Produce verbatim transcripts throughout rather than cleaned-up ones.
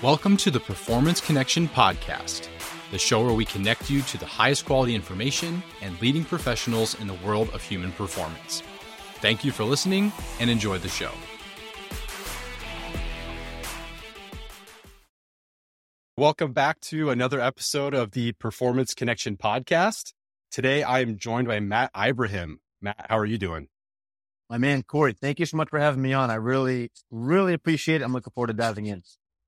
Welcome to the Performance Connection Podcast, the show where we connect you to the highest quality information and leading professionals in the world of human performance. Thank you for listening and enjoy the show. Welcome back to another episode of the Performance Connection Podcast. Today, I am joined by Matt Ibrahim. Matt, how are you doing? My man, Corey, thank you so much for having me on. I really, really appreciate it. I'm looking forward to diving in.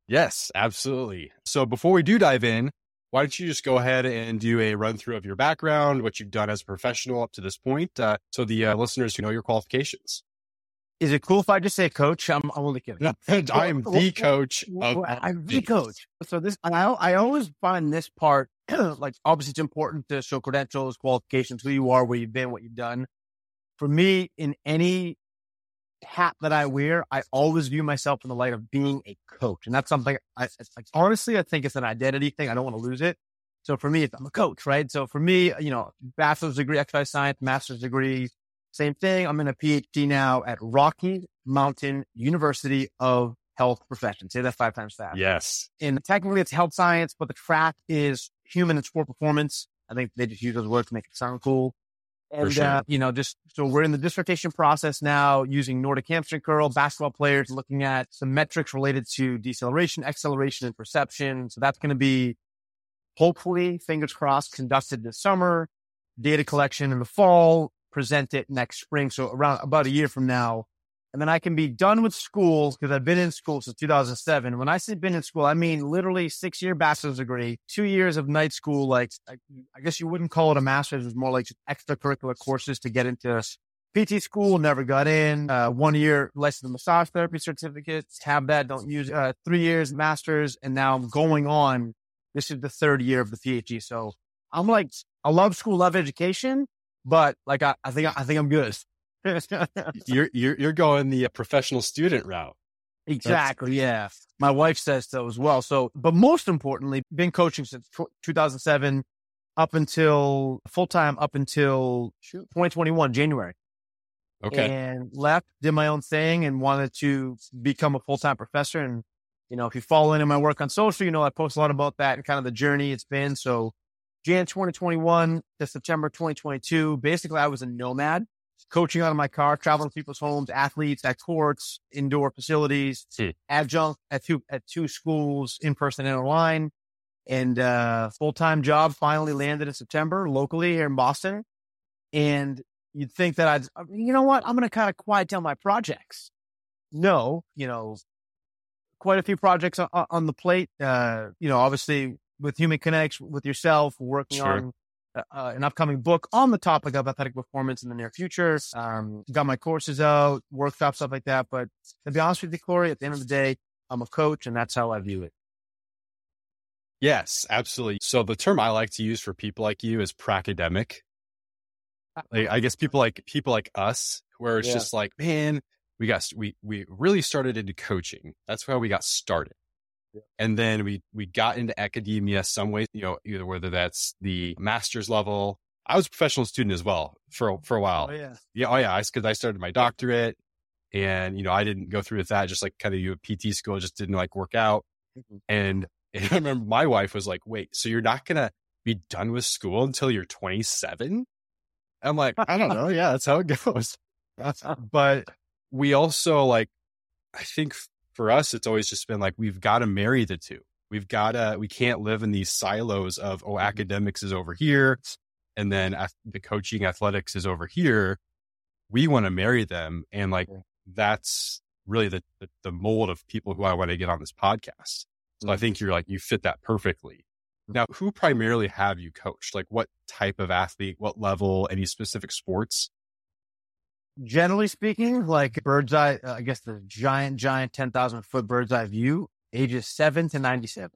Yes, absolutely. So before we do dive in, why don't you just go ahead and do a run through of your background, what you've done as a professional up to this point, uh, so the uh, listeners who know your qualifications. Is it cool if I just say coach? I'm, I'm only kidding. No, I am the coach. Of I'm the coach. So this, I, I always find this part, like obviously it's important to show credentials, qualifications, who you are, where you've been, what you've done. For me, in any hat that I wear, I always view myself in the light of being a coach. And that's something I, it's like, honestly, I think it's an identity thing. I don't want to lose it. So for me, it's, I'm a coach, right? So for me, you know, bachelor's degree, exercise science, master's degree, same thing. I'm in a PhD now at Rocky Mountain University of Health Professions. Say that five times fast. Yes. And technically it's health science, but the track is human and sport performance. I think they just use those words to make it sound cool. And, sure. uh, you know, just so we're in the dissertation process now using Nordic hamstring curl, basketball players, looking at some metrics related to deceleration, acceleration, and perception. So that's going to be hopefully, fingers crossed, conducted this summer, data collection in the fall, present it next spring. So around about a year from now. And then I can be done with school because I've been in school since two thousand seven. When I say been in school, I mean literally six year bachelor's degree, two years of night school. Like, I, I guess you wouldn't call it a master's. It was more like just extracurricular courses to get into P T school. Never got in. Uh, one year licensed massage therapy certificates. Have that. Don't use uh, three years master's. And now I'm going on. This is the third year of the PhD. So I'm like, I love school, love education, but like, I, I think, I think I'm good. you're, you're you're going the professional student route. Exactly. That's... Yeah. My wife says so as well. So, but most importantly, been coaching since two thousand seven up until full-time up until twenty twenty-one, January. Okay. And left, did my own thing and wanted to become a full-time professor. And, you know, if you follow into my work on social, you know, I post a lot about that and kind of the journey it's been. So January twenty twenty-one to September twenty twenty-two, basically I was a nomad. Coaching out of my car, traveling to people's homes, athletes at courts, indoor facilities, mm. adjunct at two at two schools, in person and online, and uh, full time job. Finally landed in September locally here in Boston, and you'd think that I'd, you know what, I'm going to kind of quiet down my projects. No, you know, quite a few projects on, on the plate. Uh, you know, obviously with Human Connects, with yourself, working sure. on. Uh, an upcoming book on the topic of athletic performance in the near future. Um, got my courses out, workshops, stuff like that. But to be honest with you, Corey, at the end of the day, I'm a coach and that's how I view it. Yes, absolutely. So the term I like to use for people like you is pracademic. Like, I guess people like, people like us, where it's yeah. just like, man, we got, we, we really started into coaching. That's where we got started. And then we, we got into academia some way, you know, either whether that's the master's level. I was a professional student as well for, for a while. Oh, yeah. Yeah. Oh yeah. Cause I started my doctorate and, you know, I didn't go through with that. Just like kind of you at P T school, just didn't like work out. Mm-hmm. And, and I remember my wife was like, wait, so you're not going to be done with school until you're twenty-seven? I'm like, I don't know. Yeah. That's how it goes. But we also like, I think for us, it's always just been like, we've got to marry the two. We've got to, we can't live in these silos of, oh, academics is over here. And then the coaching athletics is over here. We want to marry them. And like, that's really the, the, the mold of people who I want to get on this podcast. So I think you're like, you fit that perfectly. Now, who primarily have you coached? Like what type of athlete, what level, any specific sports? Generally speaking, like bird's eye, uh, I guess the giant, giant ten thousand foot bird's eye view, ages seven to ninety-seven.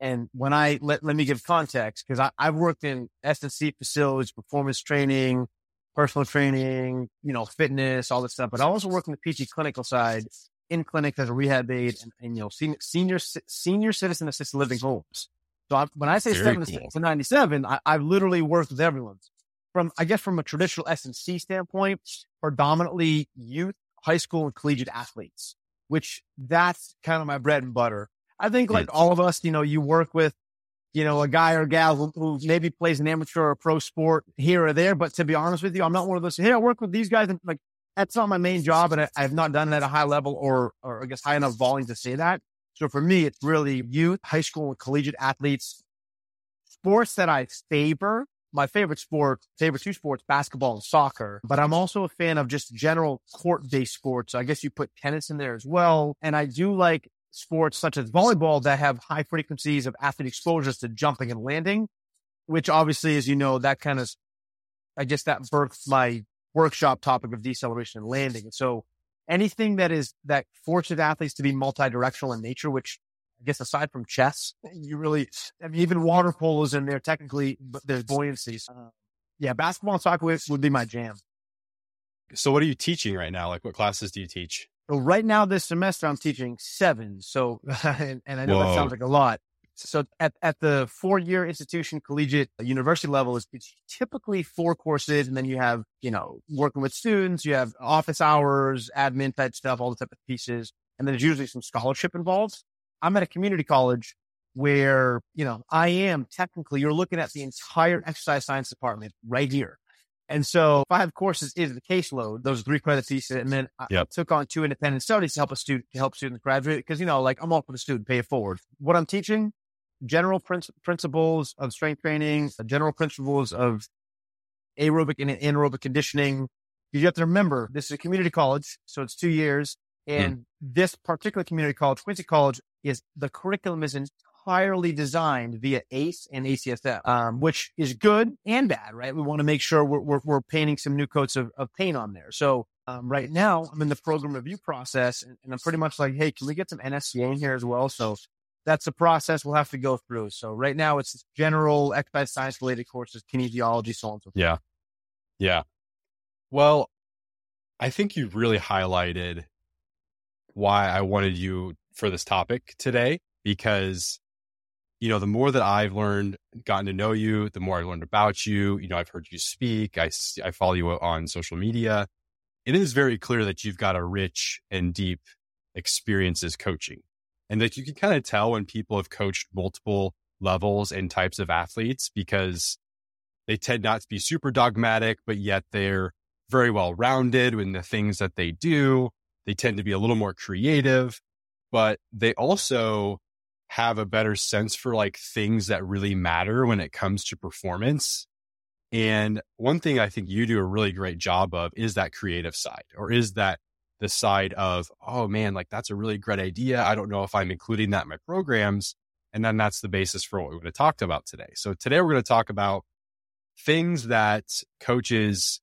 And when I, let, let me give context, because I've worked in S and C facilities, performance training, personal training, you know, fitness, all this stuff. But I also work on the P G clinical side, in clinics as a rehab aide and, and you know, senior, senior, senior citizen assisted living homes. So I, when I say Very seven cool. to ninety-seven, I, I've literally worked with everyone. From, I guess, from a traditional S and C standpoint, predominantly youth, high school, and collegiate athletes, which that's kind of my bread and butter. I think like all of us, you know, you work with, you know, a guy or gal who, who maybe plays an amateur or a pro sport here or there. But to be honest with you, I'm not one of those, hey, I work with these guys, and like, that's not my main job. And I, I have not done it at a high level or, or I guess high enough volume to say that. So for me, it's really youth, high school, and collegiate athletes. Sports that I favor, my favorite sport, favorite two sports, basketball and soccer. But I'm also a fan of just general court-based sports. So I guess you put tennis in there as well. And I do like sports such as volleyball that have high frequencies of athlete exposures to jumping and landing, which obviously, as you know, that kind of, I guess that birthed my workshop topic of deceleration and landing. And so anything that is that forces athletes to be multidirectional in nature, which I guess aside from chess, you really, I mean, even water polo is in there technically, but there's buoyancies. Uh, yeah, basketball and soccer would be my jam. So what are you teaching right now? Like what classes do you teach? So right now this semester I'm teaching seven. So, and, and I know Whoa. that sounds like a lot. So at, at the four-year institution, collegiate, university level, is it's typically four courses. And then you have, you know, working with students, you have office hours, admin type stuff, all the type of pieces. And then there's usually some scholarship involved. I'm at a community college where, you know, I am technically, you're looking at the entire exercise science department right here. And so five courses is the caseload, those three credit thesis. And then I yep. took on two independent studies to help a student, to help students graduate. Because, you know, like I'm all for the student, pay it forward. What I'm teaching, general prin- principles of strength training, general principles of aerobic and anaerobic conditioning. You have to remember, this is a community college, so it's two years. And mm. this particular community college, Quincy College, is the curriculum is entirely designed via A C E and A C S M, um, which is good and bad, right? We want to make sure we're, we're, we're painting some new coats of, of paint on there. So um, right now I'm in the program review process and, and I'm pretty much like, hey, can we get some N S C A in here as well? So that's the process we'll have to go through. So right now it's general exercise science related courses, kinesiology, so on and so forth. Yeah. Yeah. Well, I think you've really highlighted why I wanted you for this topic today, because, you know, the more that I've learned, gotten to know you, the more I learned about you, you know, I've heard you speak, I, I follow you on social media. It is very clear that you've got a rich and deep experience as coaching. And that you can kind of tell when people have coached multiple levels and types of athletes, because they tend not to be super dogmatic, but yet they're very well-rounded in the things that they do. They tend to be a little more creative, but they also have a better sense for like things that really matter when it comes to performance. And one thing I think you do a really great job of is that creative side, or is that the side of, oh man, like that's a really great idea. I don't know if I'm including that in my programs. And then that's the basis for what we would have talked about today. So today we're going to talk about things that coaches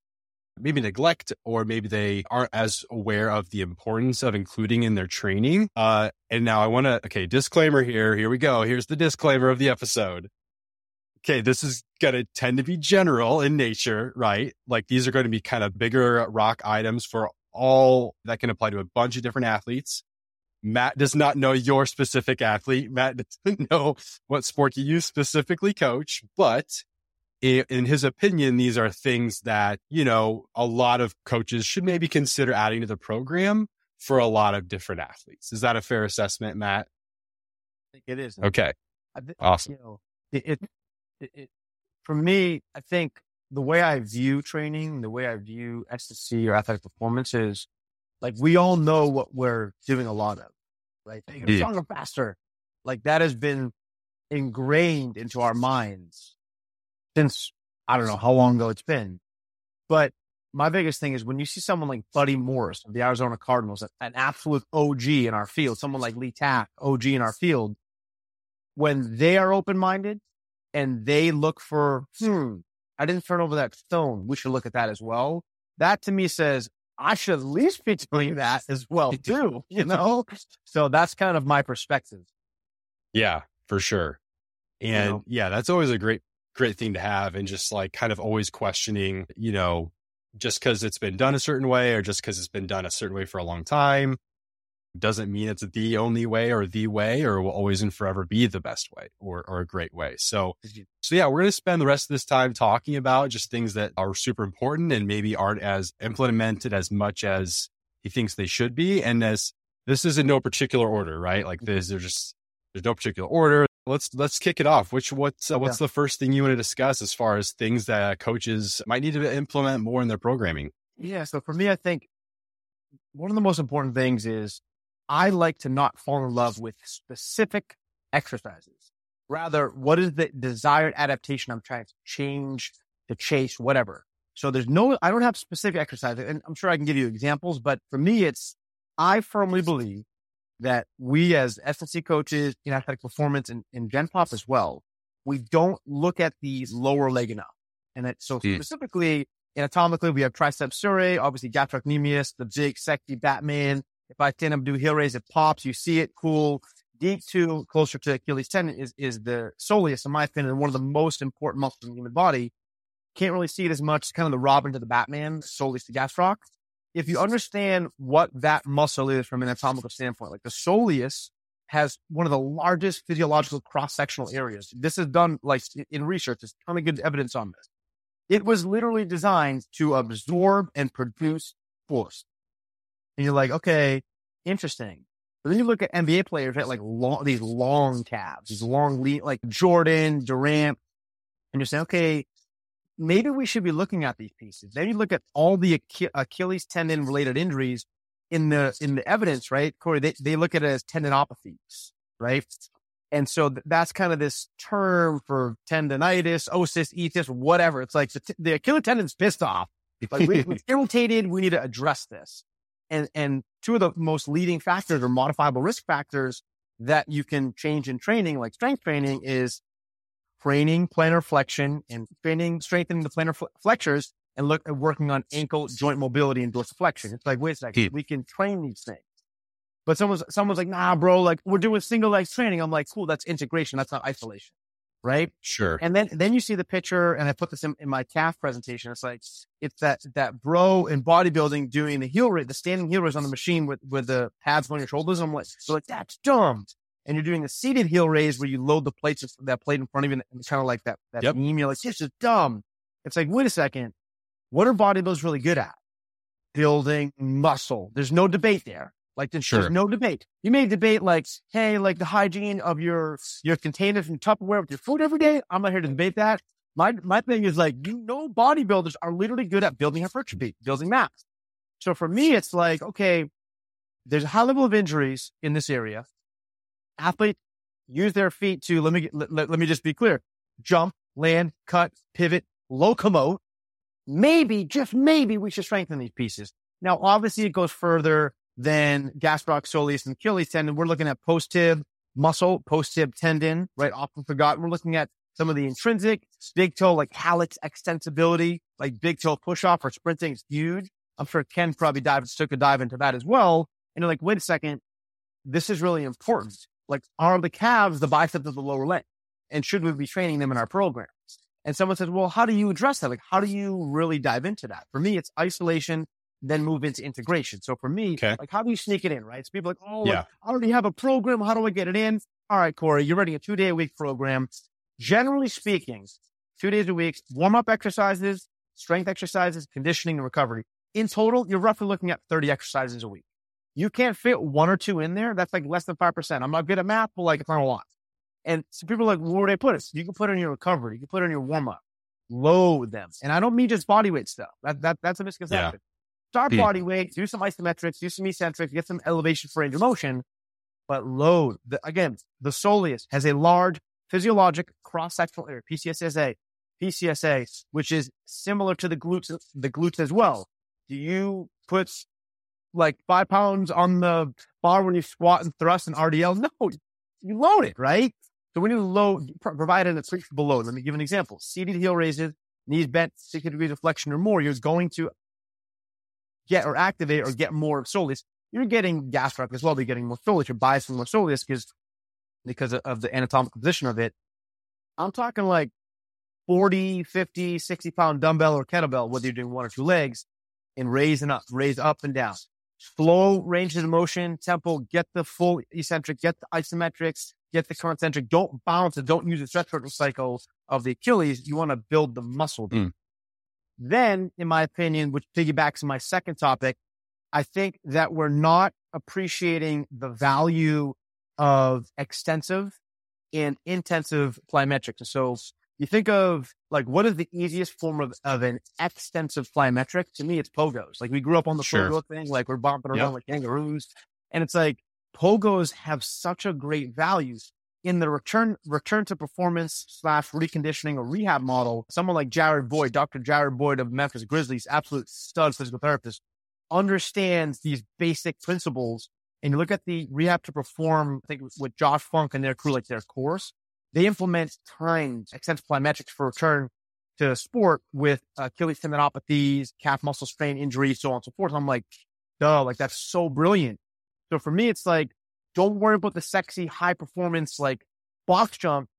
maybe neglect, or maybe they aren't as aware of the importance of including in their training. Uh, and now I want to, okay, disclaimer here. Here we go. Here's the disclaimer of the episode. Okay, this is going to tend to be general in nature, right? Like these are going to be kind of bigger rock items for all that can apply to a bunch of different athletes. Matt does not know your specific athlete. Matt doesn't know what sport you specifically coach, but in his opinion, these are things that, you know, a lot of coaches should maybe consider adding to the program for a lot of different athletes. Is that a fair assessment, Matt? I think it is. Okay. I think, awesome. You know, it, it, it, for me, I think the way I view training, the way I view S S C or athletic performance is like, we all know what we're doing a lot of, right? Like, stronger, faster. Like that has been ingrained into our minds since, I don't know how long ago it's been. But my biggest thing is when you see someone like Buddy Morris of the Arizona Cardinals, an absolute O G in our field, someone like Lee Tack, O G in our field, when they are open-minded and they look for, hmm, I didn't turn over that stone, we should look at that as well. That to me says, I should at least be doing that as well too, you know? So that's kind of my perspective. Yeah, for sure. And you know? yeah, that's always a great, great thing to have. And just like kind of always questioning, you know, just because it's been done a certain way, or just because it's been done a certain way for a long time, doesn't mean it's the only way or the way, or will always and forever be the best way or, or a great way. So, so yeah, we're going to spend the rest of this time talking about just things that are super important and maybe aren't as implemented as much as he thinks they should be. And as this is in no particular order, right? Like this, they're just There's no particular order. Let's let's kick it off. Which what's uh, what's yeah. the first thing you want to discuss as far as things that coaches might need to implement more in their programming? Yeah. So for me, I think one of the most important things is I like to not fall in love with specific exercises. Rather, what is the desired adaptation I'm trying to change, to chase, whatever. So there's no, I don't have specific exercises, and I'm sure I can give you examples, but for me, it's, I firmly believe that we as S N C coaches in athletic performance and, and Gen Pop as well, we don't look at the lower leg enough. And that, so mm. specifically, anatomically, we have tricep surae, obviously gastrocnemius, the jig, secti, Batman. If I stand up, do heel raise, it pops, you see it, cool. Deep two, closer to Achilles tendon is, is the soleus, in my opinion, one of the most important muscles in the human body. Can't really see it as much. It's kind of the Robin to the Batman, soleus to gastroc. If you understand what that muscle is from an anatomical standpoint, like the soleus has one of the largest physiological cross-sectional areas. This is done like in research. There's a ton of good evidence on this. It was literally designed to absorb and produce force. And you're like, okay, interesting. But then you look at N B A players, right? Like long, these long calves, these long lean, like Jordan, Durant. And you're saying, okay, maybe we should be looking at these pieces. Then you look at all the Ach- Achilles tendon related injuries in the, in the evidence, right? Corey, they, they look at it as tendinopathies, right? And so th- that's kind of this term for tendinitis, osis, ethis, whatever. It's like the, t- the Achilles tendon's pissed off. Like we, we're irritated. We need to address this. And, and two of the most leading factors or modifiable risk factors that you can change in training, like strength training, is training plantar flexion and training, strengthening the plantar fl- flexors and look at working on ankle joint mobility and dorsiflexion. It's like, wait a second, yeah. we can train these things. But someone's, someone's like, nah, bro, like we're doing single leg training. I'm like, cool, that's integration. That's not isolation. Right? Sure. And then, then you see the picture, and I put this in, in my calf presentation. It's like, it's that, that bro in bodybuilding doing the heel raise, the standing heel raise on the machine with, with the pads on your shoulders. And I'm like, so like, that's dumb. And you're doing a seated heel raise where you load the plates, that plate in front of you, and it's kind of like that, that yep. beam. You're like, this is dumb. It's like, wait a second. What are bodybuilders really good at? Building muscle. There's no debate there. Like, there's, sure. there's no debate. You may debate like, hey, like the hygiene of your, your container from Tupperware with your food every day. I'm not here to debate that. My, my thing is like, you know, bodybuilders are literally good at building hypertrophy, building mass. So for me, it's like, okay, there's a high level of injuries in this area. Athletes use their feet to, let me, get, let, let, let me just be clear. Jump, land, cut, pivot, locomote. Maybe, just maybe we should strengthen these pieces. Now, obviously it goes further than gastroc, soleus, and Achilles tendon. We're looking at post-tib muscle, post-tib tendon, right? Often forgotten. We're looking at some of the intrinsic, big toe, like hallux extensibility, like big toe push-off or sprinting is huge. I'm sure Ken probably dived, took a dive into that as well. And you're like, wait a second, this is really important. Like, are the calves the biceps of the lower leg? And should we be training them in our programs? And someone says, well, how do you address that? Like, how do you really dive into that? For me, it's isolation, then move into integration. So for me, okay. like, how do you sneak it in, right? So people are like, oh, yeah. like, I already have a program. How do I get it in? All right, Corey, you're running a two-day-a-week program. Generally speaking, two days a week, warm-up exercises, strength exercises, conditioning, and recovery. In total, you're roughly looking at thirty exercises a week. You can't fit one or two in there. That's like less than five percent. I'm not good at math, but like it's not a lot. And so people are like, well, where do they put it? So you can put it in your recovery. You can put it in your warm-up. Load them. And I don't mean just body weight stuff. That, that, that's a misconception. Yeah. Start body weight, do some isometrics, do some eccentrics, get some elevation for range of motion, but load. The, again, the soleus has a large physiologic cross-sectional area, P C S S A, P C S A, which is similar to the glutes, the glutes as well. Do you put like five pounds on the bar when you squat and thrust and R D L? No, you load it, right? So when you load, provide an appreciable load. Let me give an example. Seated heel raises, knees bent sixty degrees of flexion or more, you're going to get or activate or get more soleus. You're getting gastroc as well. You're getting more soleus. You're biasing more soleus because, because of the anatomical position of it. I'm talking like forty, fifty, sixty pound dumbbell or kettlebell, whether you're doing one or two legs, and raise and up, raise up and down. Slow ranges of motion, tempo, get the full eccentric, get the isometrics, get the concentric. Don't bounce and don't use the stretch vertical cycle of the Achilles. You want to build the muscle there. Mm. Then, in my opinion, which piggybacks my second topic, I think that we're not appreciating the value of extensive and intensive plyometrics. So you think of like, what is the easiest form of, of an extensive plyometric? To me, it's pogos. Like we grew up on the sure. pogo thing, like we're bopping around yep. like kangaroos. And it's like pogos have such a great value in the return return to performance slash reconditioning or rehab model. Someone like Jared Boyd, Doctor Jared Boyd of Memphis Grizzlies, absolute stud physical therapist, understands these basic principles. And you look at the rehab to perform, I think with Josh Funk and their crew, like their course, they implement timed extensive plyometrics for return to sport with Achilles tendinopathies, calf muscle strain injuries, so on and so forth. I'm like, duh, like that's so brilliant. So for me, it's like, don't worry about the sexy high performance, like box jump.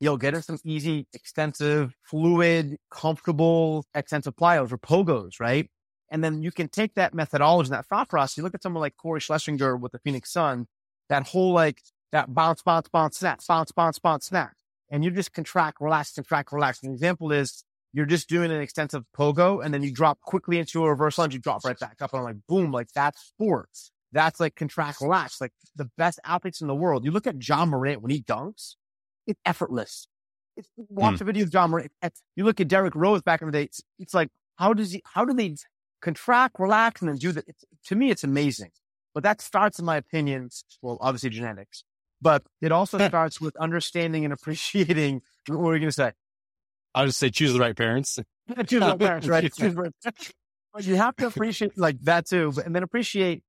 You'll get us some easy, extensive, fluid, comfortable, extensive plyos or pogos, right? And then you can take that methodology, that thought process. You look at someone like Corey Schlesinger with the Phoenix Sun, that whole like, that bounce, bounce, bounce, snap, bounce, bounce, bounce, snap. And you just contract, relax, contract, relax. An example is you're just doing an extensive pogo and then you drop quickly into a reverse lunge, you drop right back up. And I'm like, boom, like that's sports. That's like contract, relax. Like the best athletes in the world. You look at John Morant when he dunks, it's effortless. It's, watch mm. the video of John Morant. You look at Derrick Rose back in the day. It's, it's like, how does he, how do they contract, relax, and then do that? It's, to me, it's amazing. But that starts, in my opinion, well, obviously genetics. But it also starts with understanding and appreciating. What were you going to say? I'll just say choose the right parents. Choose the right parents, right? Choose the right parents. But you have to appreciate like that too. But, and then appreciate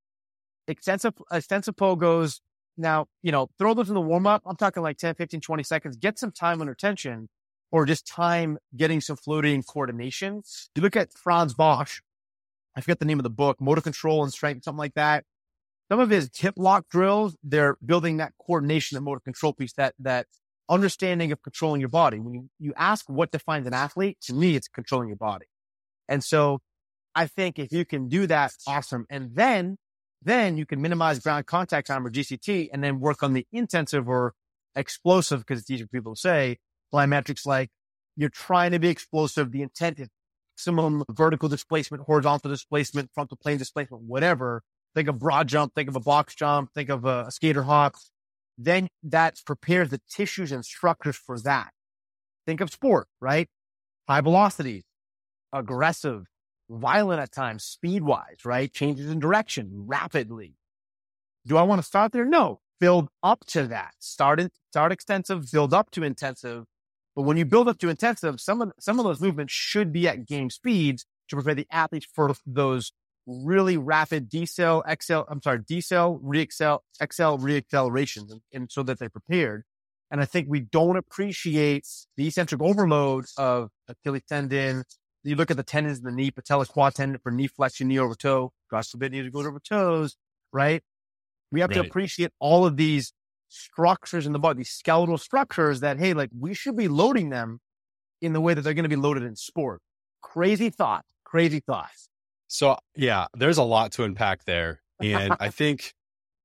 extensive, extensive pogos. Now, you know, throw those in the warm-up. I'm talking like ten, fifteen, twenty seconds. Get some time under tension or just time getting some fluidity and coordination. You look at Franz Bosch. I forget the name of the book, Motor Control and Strength, something like that. Some of his hip lock drills, they're building that coordination, the motor control piece, that that understanding of controlling your body. When you, you ask what defines an athlete, to me, it's controlling your body. And so I think if you can do that, awesome. And then, then you can minimize ground contact time or G C T and then work on the intensive or explosive, because it's easier for people to say, plyometrics, like you're trying to be explosive. The intent is maximum vertical displacement, horizontal displacement, frontal plane displacement, whatever. Think of broad jump, think of a box jump, think of a, a skater hop. Then that prepares the tissues and structures for that. Think of sport, right? High velocities, aggressive, violent at times, speed-wise, right? Changes in direction rapidly. Do I want to start there? No. Build up to that. Start in, start extensive, build up to intensive. But when you build up to intensive, some of, some of those movements should be at game speeds to prepare the athletes for those really rapid decel, excel, I'm sorry, decel, re-excel, excel, re-accelerations, and, and so that they're prepared. And I think we don't appreciate the eccentric overload of Achilles tendon. You look at the tendons in the knee, patella quad tendon for knee flexion, knee over toe, cross forbid, knee goes over toes, right? We have right. to appreciate all of these structures in the body, these skeletal structures that, hey, like we should be loading them in the way that they're going to be loaded in sport. Crazy thought, crazy thought. So yeah, there's a lot to unpack there. And I think,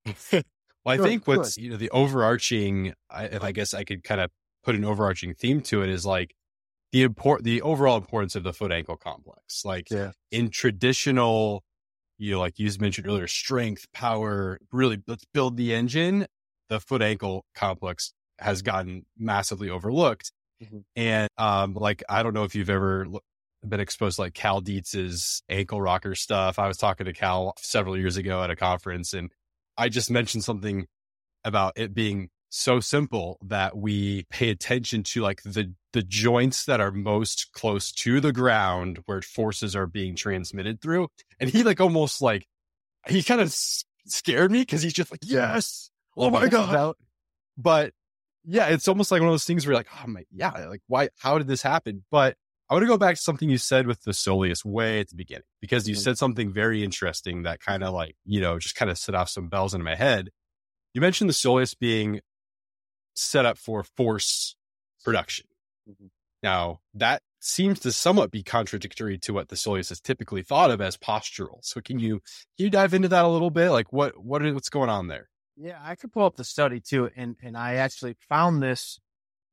well, I good, think what's, good. you know, the overarching, I, if I guess I could kind of put an overarching theme to it is like the import, the overall importance of the foot ankle complex, like yeah. in traditional, you know, like you mentioned earlier, strength, power, really let's build the engine. The foot ankle complex has gotten massively overlooked. Mm-hmm. And, um, like, I don't know if you've ever looked, been exposed to like Cal Dietz's ankle rocker stuff. I was talking to Cal several years ago at a conference, and I just mentioned something about it being so simple that we pay attention to like the, the joints that are most close to the ground where forces are being transmitted through. And he like almost like, he kind of s- scared me because he's just like, yes, oh my God. But yeah, it's almost like one of those things where you're like, oh my, yeah, like why, how did this happen? But I want to go back to something you said with the soleus way at the beginning, because you said something very interesting that kind of like, you know, just kind of set off some bells in my head. You mentioned the soleus being set up for force production. Mm-hmm. Now, that seems to somewhat be contradictory to what the soleus is typically thought of as postural. So can you, can you dive into that a little bit? Like what, what is, what's going on there? Yeah, I could pull up the study too. And, and I actually found this.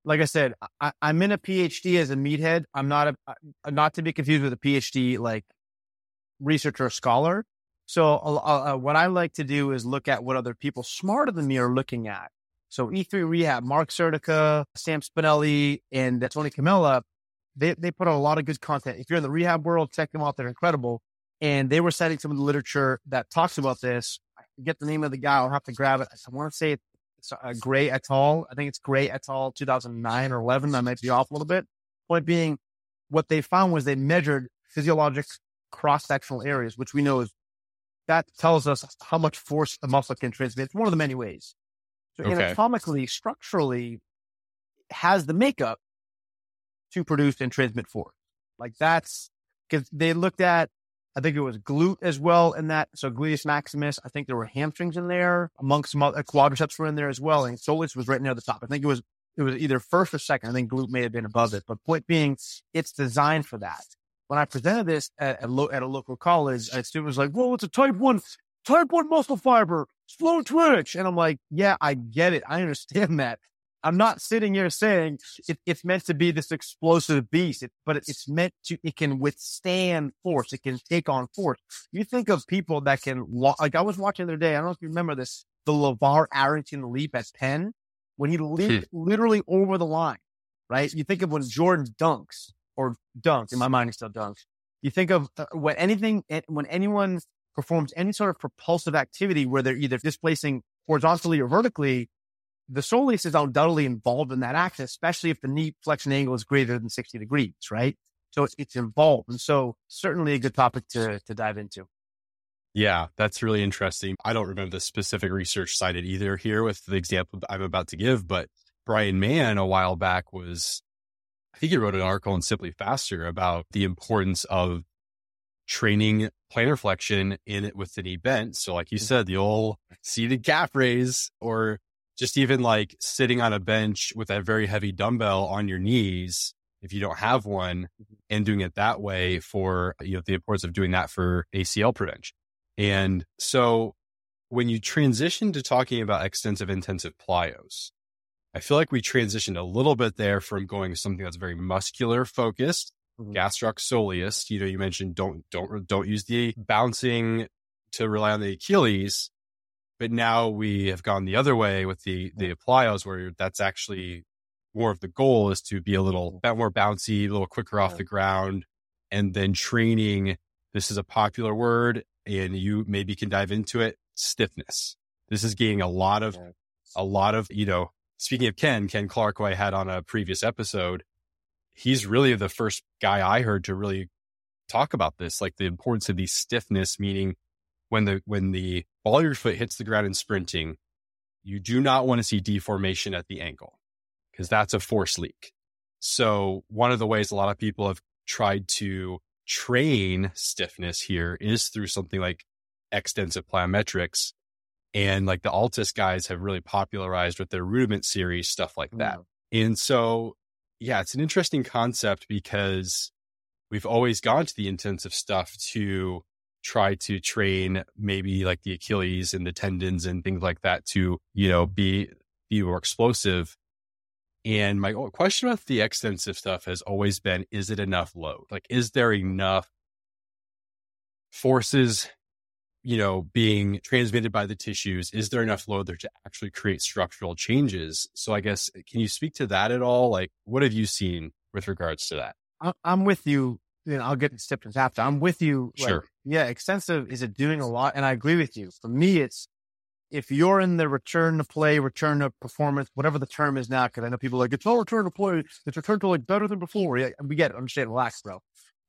Like I said, I, I'm in a PhD as a meathead. I'm not a, not to be confused with a PhD like researcher or scholar. So uh, uh, what I like to do is look at what other people smarter than me are looking at. So E three Rehab, Mark Certica, Sam Spinelli, and Tony Camilla, they, they put out a lot of good content. If you're in the rehab world, check them out. They're incredible. And they were citing some of the literature that talks about this. I forget the name of the guy. I'll have to grab it. I want to say it's uh, Gray et al. I think it's Gray et al. two thousand nine or eleven. I might be off a little bit. Point being, what they found was they measured physiologic cross-sectional areas, which we know is that tells us how much force a muscle can transmit. It's one of the many ways. So okay. Anatomically, structurally, has the makeup to produce and transmit force. Like that's, because they looked at, I think it was glute as well in that. So gluteus maximus, I think there were hamstrings in there, amongst some other, quadriceps were in there as well. And soleus was right near the top. I think it was, it was either first or second. I think glute may have been above it. But point being, it's designed for that. When I presented this at a, lo- at a local college, a student was like, well, it's a type one, type one muscle fiber, slow twitch. And I'm like, yeah, I get it. I understand that. I'm not sitting here saying it, it's meant to be this explosive beast, it, but it, it's meant to, it can withstand force. It can take on force. You think of people that can, lo- like I was watching the other day, I don't know if you remember this, the LeVar Arrington leap at Penn, when he leaped hmm. literally over the line, right? You think of when Jordan dunks. Or dunks, in my mind, it's still dunks. You think of uh, when anything, when anyone performs any sort of propulsive activity where they're either displacing horizontally or vertically, the soleus is undoubtedly involved in that action, especially if the knee flexion angle is greater than sixty degrees, right? So it's, it's involved. And so certainly a good topic to to dive into. Yeah, that's really interesting. I don't remember the specific research cited either here with the example I'm about to give, but Brian Mann a while back was... I think he wrote an article in Simply Faster about the importance of training plantar flexion in it with the knee bent. So like you said, the old seated calf raise, or just even like sitting on a bench with a very heavy dumbbell on your knees, if you don't have one, and doing it that way for, you know, the importance of doing that for A C L prevention. And so when you transition to talking about extensive intensive plyos, I feel like we transitioned a little bit there from going to something that's very muscular focused, mm-hmm. gastroc soleus. You know, you mentioned don't, don't, don't use the bouncing to rely on the Achilles, but now we have gone the other way with the, the plyos, where that's actually more of the goal is to be a little bit more bouncy, a little quicker off yeah. the ground, and then training. This is a popular word and you maybe can dive into it. Stiffness. This is getting a lot of, yeah. a lot of, you know, speaking of Ken, Ken Clark, who I had on a previous episode, he's really the first guy I heard to really talk about this, like the importance of the stiffness, meaning when the when the ball of your foot hits the ground in sprinting, you do not want to see deformation at the ankle because that's a force leak. So one of the ways a lot of people have tried to train stiffness here is through something like extensive plyometrics. And like the Altus guys have really popularized with their rudiment series, stuff like that. Mm-hmm. And so, yeah, it's an interesting concept because we've always gone to the intensive stuff to try to train maybe like the Achilles and the tendons and things like that to, you know, be, be more explosive. And my question about the extensive stuff has always been, is it enough load? Like, is there enough forces, you know, being transmitted by the tissues? Is there enough load there to actually create structural changes? So I guess, can you speak to that at all? Like, what have you seen with regards to that? I'm with you. You know, I'll get to symptoms after. I'm with you. Like, sure. Yeah. Extensive is it doing a lot. And I agree with you. For me, it's, if you're in the return to play, return to performance, whatever the term is now, because I know people are like, it's all return to play. It's return to like better than before. Yeah, we get it. Understand. Relax, bro.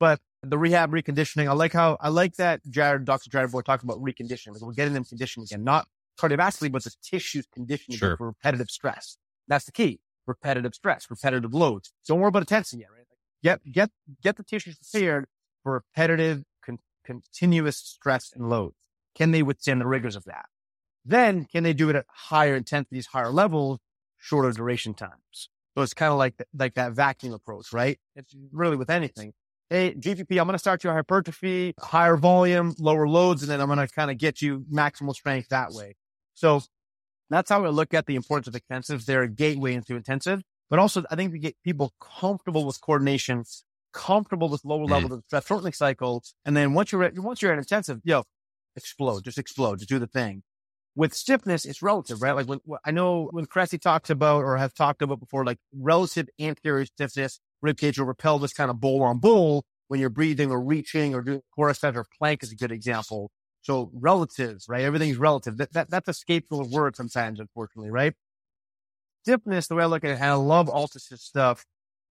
But the rehab reconditioning, I like how, I like that Jared, Doctor Jared Boyd talked about reconditioning, because we're getting them conditioned again, not cardiovascularly, but the tissues conditioning sure. for repetitive stress. That's the key. Repetitive stress, repetitive loads. Don't worry about a tensing yet, right? Like get, get, get the tissues prepared for repetitive, con- continuous stress and load. Can they withstand the rigors of that? Then can they do it at higher intensities, higher levels, shorter duration times? So it's kind of like, th- like that vacuum approach, right? It's really with anything. Hey, G P P, I'm going to start your hypertrophy, higher volume, lower loads, and then I'm going to kind of get you maximal strength that way. So that's how we look at the importance of extensives. They're a gateway into intensive, but also I think we get people comfortable with coordination, comfortable with lower levels of the stress shortening cycle. And then once you're at, once you're at intensive, yo, explode, just explode, just do the thing. With stiffness, it's relative, right? Like when, I know when Cressy talks about, or have talked about before, like relative anterior stiffness, ribcage over pelvis, kind of bowl on bowl when you're breathing or reaching or doing quadriceps or plank is a good example. So relative, right? Everything's relative. That, that That's a scapegoat word sometimes, unfortunately, right? Stiffness, the way I look at it, and I love Altus' stuff,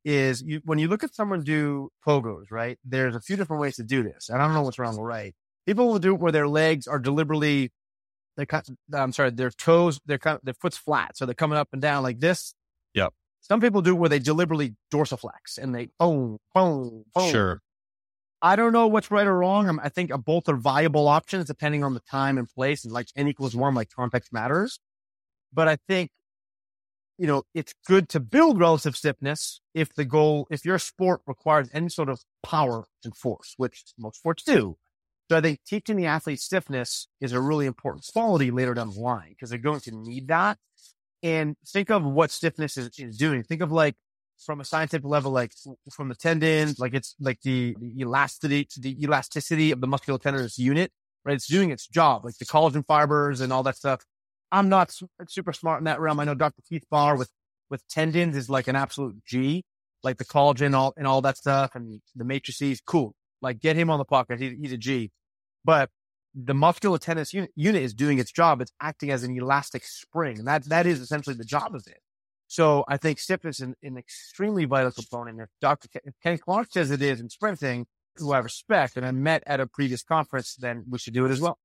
is you, when you look at someone do pogos, right? There's a few different ways to do this. And I don't know what's wrong or right. People will do it where their legs are deliberately, they're kind of, I'm sorry, their toes, they're kind of, their foot's flat. So they're coming up and down like this. Yep. Some people do it where they deliberately dorsiflex and they, boom, boom, boom. Sure. I don't know what's right or wrong. I'm, I think both are viable options depending on the time and place. And like N equals one, like context matters. But I think, you know, it's good to build relative stiffness if the goal, if your sport requires any sort of power and force, which most sports do. So I think teaching the athlete stiffness is a really important quality later down the line because they're going to need that. And think of what stiffness is, is doing. Think of like from a scientific level, like from the tendons, like it's like the, the elasticity, the elasticity of the musculotendinous unit, right? It's doing its job, like the collagen fibers and all that stuff. I'm not super smart in that realm. I know Doctor Keith Barr with, with tendons is like an absolute G, like the collagen all, and all that stuff and the matrices. Cool. Like get him on the podcast. He, he's a G. But the musculotendinous unit, unit is doing its job. It's acting as an elastic spring. And that, that is essentially the job of it. So I think stiffness is an, an extremely vital component. If Doctor Ken, Ken Clark says it is in sprinting, who I respect and I met at a previous conference, then we should do it as well.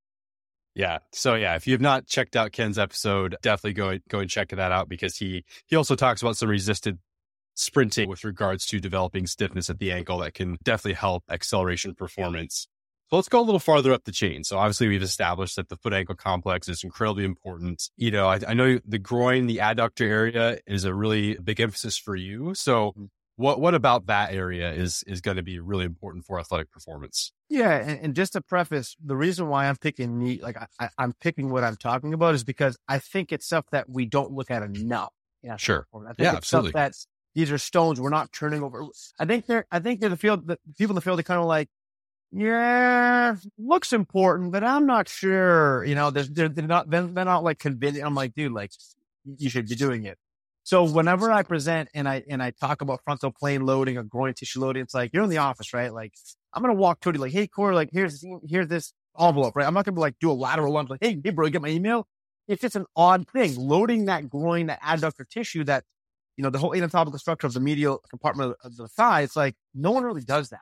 Yeah. So yeah, if you've not checked out Ken's episode, definitely go go and check that out because he he also talks about some resisted sprinting with regards to developing stiffness at the ankle that can definitely help acceleration performance. So let's go a little farther up the chain. So obviously we've established that the foot ankle complex is incredibly important. You know, I, I know the groin, the adductor area is a really big emphasis for you. So What what about that area is is going to be really important for athletic performance? Yeah, and, and just to preface, the reason why I'm picking knee, like I, I, I'm picking what I'm talking about, is because I think it's stuff that we don't look at enough. Yeah, sure. I think yeah, it's absolutely. Stuff that these are stones we're not turning over. I think they're I think they're the field the people in the field are kind of like, yeah, looks important, but I'm not sure. You know, they're they're, they're not they're not like convincing. I'm like, dude, like you should be doing it. So whenever I present and I and I talk about frontal plane loading or groin tissue loading, it's like, you're in the office, right? Like, I'm going to walk Cody like, hey, Corey, like, here's, here's this envelope, right? I'm not going to like do a lateral lunge, like, hey, hey, bro, you get my email? It's just an odd thing. Loading that groin, that adductor tissue, that, you know, the whole anatomical structure of the medial compartment of the thigh, it's like, no one really does that.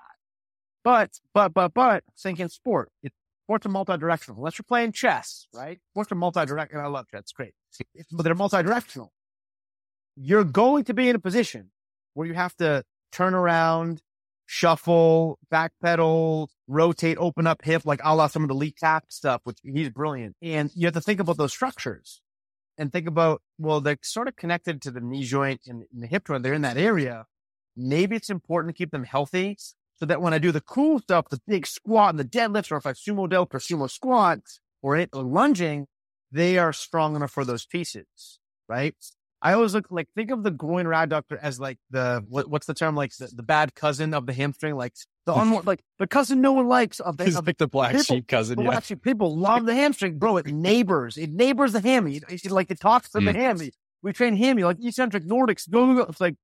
But, but, but, but, think in sport. It's sports are multi-directional. Unless you're playing chess, right? Sports are multi-directional. And I love chess. It's great. It's, but they're multi-directional. You're going to be in a position where you have to turn around, shuffle, backpedal, rotate, open up hip, like a la some of the Lee Tack stuff, which he's brilliant. And you have to think about those structures and think about, well, they're sort of connected to the knee joint and the hip joint. They're in that area. Maybe it's important to keep them healthy so that when I do the cool stuff, the big squat and the deadlifts, or if I sumo delt or sumo squats or, it, or lunging, they are strong enough for those pieces, right? I always look like, think of the groin or adductor as like the, what, what's the term? Like the, the bad cousin of the hamstring, like the, unwar- like the cousin no one likes of the, of like the black people, sheep cousin. Yeah. Black sheep, people love the hamstring, bro. It neighbors, it neighbors the hammy. It, it, like it talks to mm. the hammy. We train hammy, like eccentric Nordics. Go, go, go. It's like,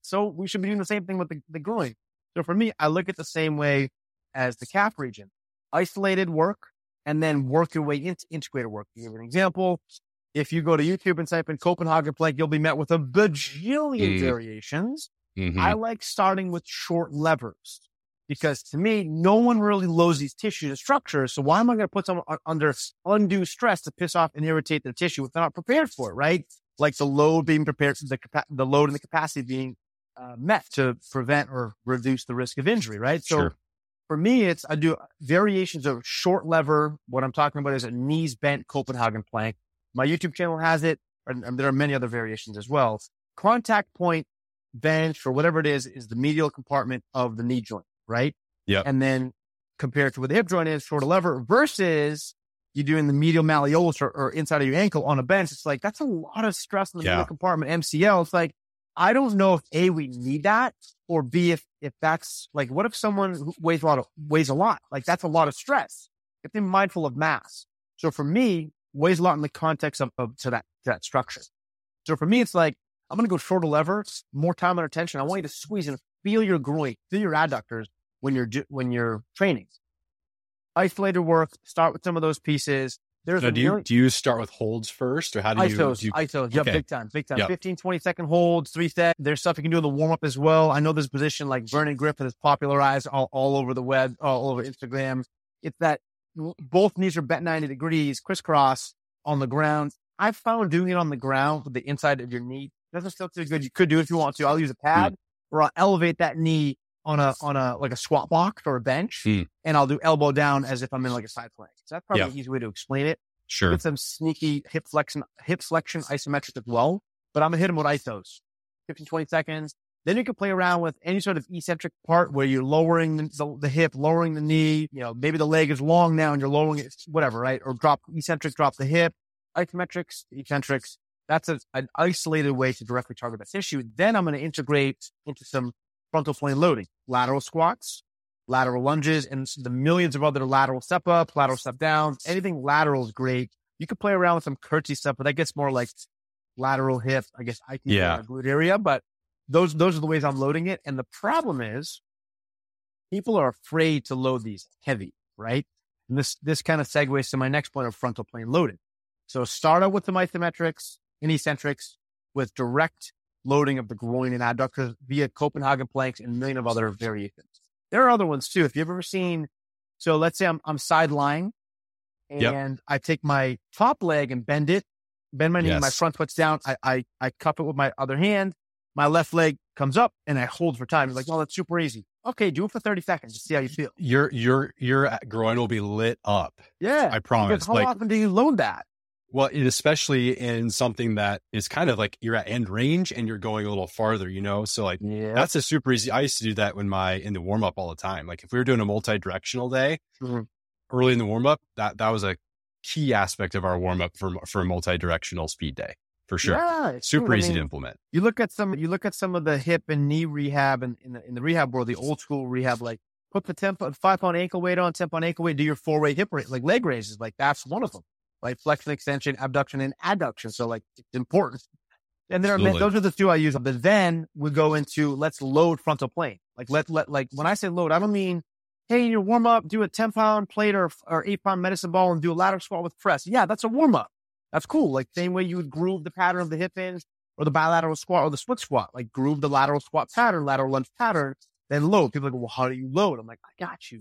so we should be doing the same thing with the, the groin. So for me, I look at the same way as the calf region, isolated work, and then work your way into integrated work. To give an example, if you go to YouTube and type in Copenhagen plank, you'll be met with a bajillion mm. variations. Mm-hmm. I like starting with short levers because to me, no one really loads these tissues and structures. So why am I going to put someone under undue stress to piss off and irritate their tissue if they're not prepared for it, right? Like the load being prepared, the, the load and the capacity being uh, met to prevent or reduce the risk of injury, right? So sure. For me, it's I do variations of short lever. What I'm talking about is a knees bent Copenhagen plank. My YouTube channel has it, and there are many other variations as well. Contact point, bench, or whatever it is, is the medial compartment of the knee joint, right? Yeah. And then compared to where the hip joint is, short of lever, versus you're doing the medial malleolus or, or inside of your ankle on a bench. It's like, that's a lot of stress in the yeah. medial compartment, M C L. It's like, I don't know if A, we need that, or B, if if that's like, what if someone weighs a lot, of, weighs a lot? Like, that's a lot of stress. you have to be mindful of mass. So for me, weighs a lot in the context of, of to that to that structure. So for me, it's like, I'm going to go shorter lever, more time under tension. I want you to squeeze and feel your groin, feel your adductors when you're when you're training. Isolator work, start with some of those pieces. There's now, a do, million- you, do you start with holds first, or how do I S Os, you? I S Os, I S Os, okay. Yeah, big time, big time. Yep. fifteen, twenty second holds, three set. There's stuff you can do in the warm up as well. I know this position like Vernon Griffith has popularized all, all over the web, all over Instagram. It's that both knees are bent ninety degrees, crisscross on the ground. I've found doing it on the ground with the inside of your knee doesn't still feel good. You could do it if you want to. I'll use a pad mm. or I'll elevate that knee on a, on a, like a squat box or a bench mm. and I'll do elbow down as if I'm in like a side plank. So that's probably yeah. an easy way to explain it. Sure. With some sneaky hip flexion, hip flexion isometric as well, but I'm gonna hit them with I S Os, fifteen, twenty seconds. Then you can play around with any sort of eccentric part where you're lowering the, the, the hip, lowering the knee, you know, maybe the leg is long now and you're lowering it, whatever, right? Or drop eccentric, drop the hip, isometrics, eccentrics. That's a, an isolated way to directly target that tissue. Then I'm going to integrate into some frontal plane loading, lateral squats, lateral lunges, and the millions of other lateral step up, lateral step down. Anything lateral is great. You can play around with some curtsy stuff, but that gets more like lateral hip. I guess I can yeah. get glute area, but Those those are the ways I'm loading it. And the problem is people are afraid to load these heavy, right? And this this kind of segues to my next point of frontal plane loading. So start out with some isometrics and eccentrics with direct loading of the groin and adductors via Copenhagen planks and a million of other variations. There are other ones too. If you've ever seen, so let's say I'm I'm sideline and yep. I take my top leg and bend it, bend my knee, yes. my front foot's down. I, I I cup it with my other hand. My left leg comes up and I hold for time. It's like, oh, that's super easy. Okay, do it for thirty seconds. Just see how you feel. Your your your groin will be lit up. Yeah. I promise. Because how like, often do you load that? Well, it, especially in something that is kind of like you're at end range and you're going a little farther, you know? So like, yeah. that's a super easy. I used to do that when my, in the warm up all the time. Like if we were doing a multi-directional day mm-hmm. early in the warm up, that, that was a key aspect of our warm up for, for a multi-directional speed day. For sure. Yeah, super true. easy I mean, to implement. You look at some, you look at some of the hip and knee rehab and in, in, in the rehab world, the old school rehab, like put the tempo, five pound ankle weight on, ten pound ankle weight, do your four way hip, like leg raises. Like that's one of them, like flexion, extension, abduction, and adduction. So like it's important. And there Absolutely. are, those are the two I use. But then we go into let's load frontal plane. Like let, let, like when I say load, I don't mean, hey, in your warm up, do a ten pound plate or, or eight pound medicine ball and do a lateral squat with press. Yeah, that's a warm up. That's cool. Like same way you would groove the pattern of the hip hinge or the bilateral squat or the split squat, like groove the lateral squat pattern, lateral lunge pattern, then load. People are like, well, how do you load? I'm like, I got you.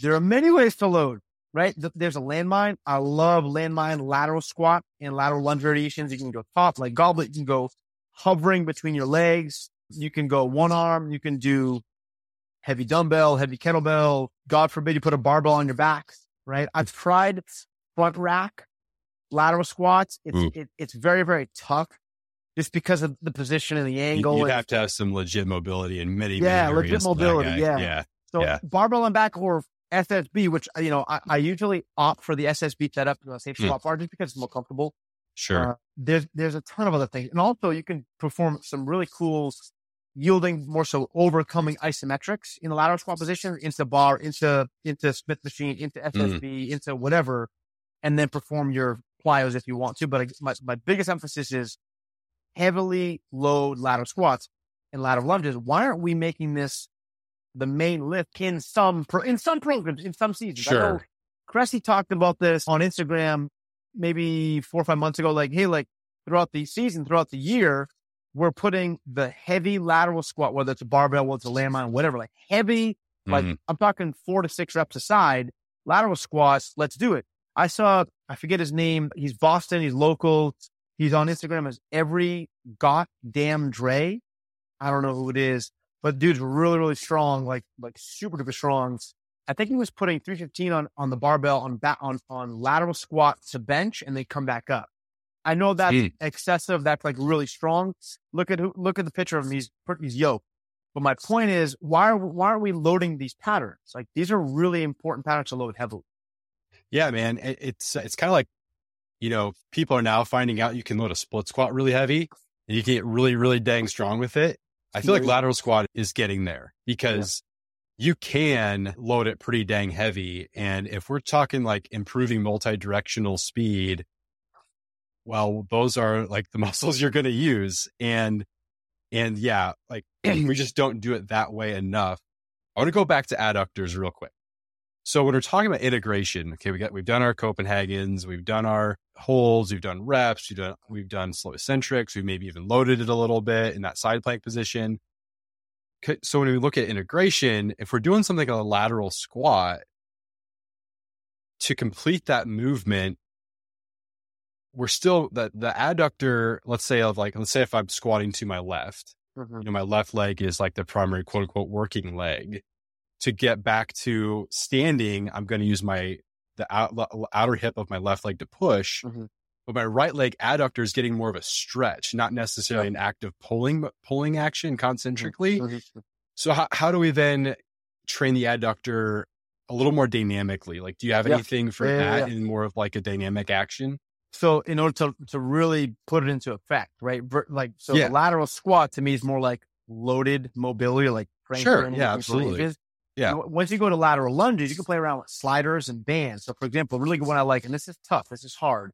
There are many ways to load, right? There's a landmine. I love landmine lateral squat and lateral lunge variations. You can go top like goblet. You can go hovering between your legs. You can go one arm. You can do heavy dumbbell, heavy kettlebell. God forbid you put a barbell on your back, right? I've tried front rack. Lateral squats, it's it, it's very, very tough just because of the position and the angle. You have to have some legit mobility in many, yeah, many areas. Yeah, legit mobility, yeah. yeah. So yeah. barbell and back or S S B, which, you know, I, I usually opt for the S S B setup, you know, safe squat mm. bar just because it's more comfortable. Sure. Uh, there's, there's a ton of other things. And also you can perform some really cool yielding, more so overcoming isometrics in the lateral squat position, into bar, into, into Smith machine, into S S B, mm. into whatever, and then perform your plyos if you want to, but my, my biggest emphasis is heavily load lateral squats and lateral lunges. Why aren't we making this the main lift in some pro, in some programs, in some seasons? Sure. I know Cressy talked about this on Instagram maybe four or five months ago, like, hey, like throughout the season, throughout the year, we're putting the heavy lateral squat, whether it's a barbell, whether it's a landmine, whatever, like heavy, mm-hmm. like I'm talking four to six reps aside, lateral squats, let's do it. I saw, I forget his name. He's Boston. He's local. He's on Instagram as every goddamn Dre. I don't know who it is, but dude's really, really strong, like, like super duper strong. I think he was putting three fifteen on, on the barbell on back, on, on lateral squat to bench and they come back up. I know that's mm. excessive. That's like really strong. Look at who, look at the picture of him. He's, he's yoked. But my point is, why are, why are we loading these patterns? Like these are really important patterns to load heavily. Yeah, man, it, it's it's kind of like, you know, people are now finding out you can load a split squat really heavy and you can get really, really dang strong with it. I feel like lateral squat is getting there because you can load it pretty dang heavy. And if we're talking like improving multi-directional speed, well, those are like the muscles you're going to use. And, and yeah, like we just don't do it that way enough. I want to go back to adductors real quick. So when we're talking about integration, okay, we got, we've done our Copenhagens, we've done our holds, we've done reps, we've done, we've done slow eccentrics, we've maybe even loaded it a little bit in that side plank position. So when we look at integration, if we're doing something like a lateral squat, to complete that movement, we're still, the, the adductor, let's say of like, let's say if I'm squatting to my left, mm-hmm. you know, my left leg is like the primary quote unquote working leg. To get back to standing, I'm going to use my, the out, outer hip of my left leg to push, mm-hmm. but my right leg adductor is getting more of a stretch, not necessarily yeah. an active pulling, but pulling action concentrically. Mm-hmm. So how, how do we then train the adductor a little more dynamically? Like, do you have yeah. anything for yeah, that yeah, yeah. in more of like a dynamic action? So in order to, to really put it into effect, right? Like, so yeah. the lateral squat to me is more like loaded mobility, like strength sure, training, yeah, absolutely. Ranges. Yeah. Once you go to lateral lunges, you can play around with sliders and bands. So for example, a really good one I like, and this is tough, this is hard.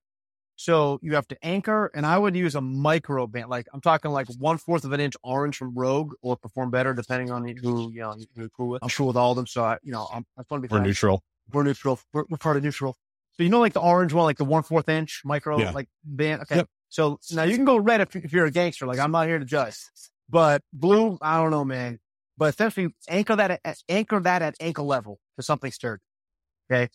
So you have to anchor, and I would use a micro band. Like I'm talking like one fourth of an inch orange from Rogue, or Perform Better, depending on who, you know, who, who I'm sure with all of them. So I, you know, I'm, I'm going to be, we're fast. neutral. We're neutral. We're, we're part of neutral. So, you know, like the orange one, like the one fourth inch micro, yeah. like band. Okay. Yep. So now you can go red if, if you're a gangster, like I'm not here to judge, but blue, I don't know, man. But essentially, anchor that at, anchor that at ankle level to something sturdy. Okay,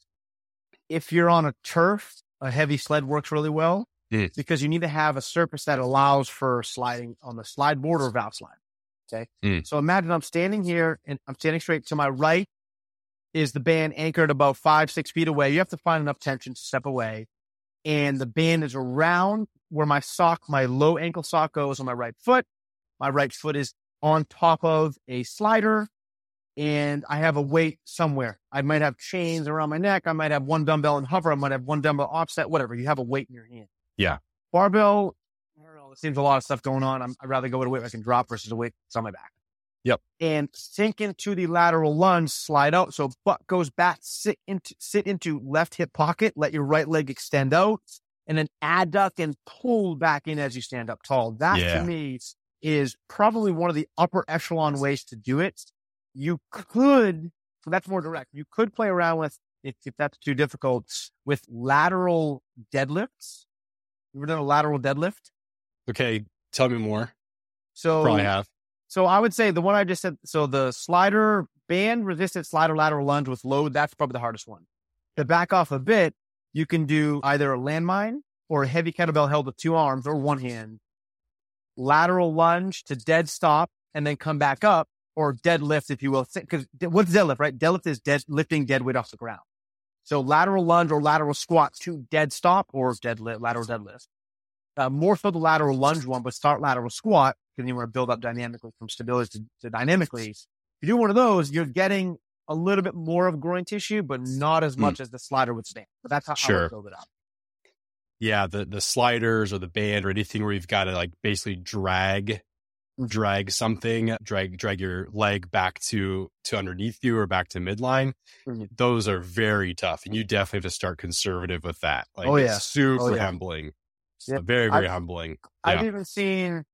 if you're on a turf, a heavy sled works really well mm. because you need to have a surface that allows for sliding on the slide board or valve slide. Okay, mm. so imagine I'm standing here and I'm standing straight. To my right is the band anchored about five, six feet away. You have to find enough tension to step away, and the band is around where my sock, my low ankle sock, goes on my right foot. My right foot is on top of a slider, and I have a weight somewhere. I might have chains around my neck. I might have one dumbbell in hover. I might have one dumbbell offset, whatever. You have a weight in your hand. Yeah. Barbell, I don't know. There seems a lot of stuff going on. I'm, I'd rather go with a weight I can drop versus a weight that's on my back. Yep. And sink into the lateral lunge, slide out. So butt goes back, sit into, sit into left hip pocket, let your right leg extend out, and then adduct and pull back in as you stand up tall. That yeah. to me is probably one of the upper echelon ways to do it. You could, so that's more direct. You could play around with, if, if that's too difficult, with lateral deadlifts. You ever done a lateral deadlift? Okay. Tell me more. So, probably have. So I would say the one I just said, so the slider band resisted slider lateral lunge with load, that's probably the hardest one. To back off a bit, you can do either a landmine or a heavy kettlebell held with two arms or one hand, lateral lunge to dead stop and then come back up, or deadlift, if you will. Because what's deadlift, right? Deadlift is dead, lifting dead weight off the ground. So lateral lunge or lateral squat to dead stop or deadlift, lateral deadlift. Uh, more so the lateral lunge one, but start lateral squat because you want to build up dynamically from stability to, to dynamically. If you do one of those, you're getting a little bit more of groin tissue, but not as much mm. as the slider would stand. So that's how sure. I would build it up. Yeah, the, the sliders or the band or anything where you've got to like basically drag, drag something, drag drag your leg back to to underneath you or back to midline. Mm-hmm. Those are very tough, and you definitely have to start conservative with that. Like, oh yeah, it's super oh, yeah. humbling, yeah. very very I've, humbling. Yeah. I've even seen,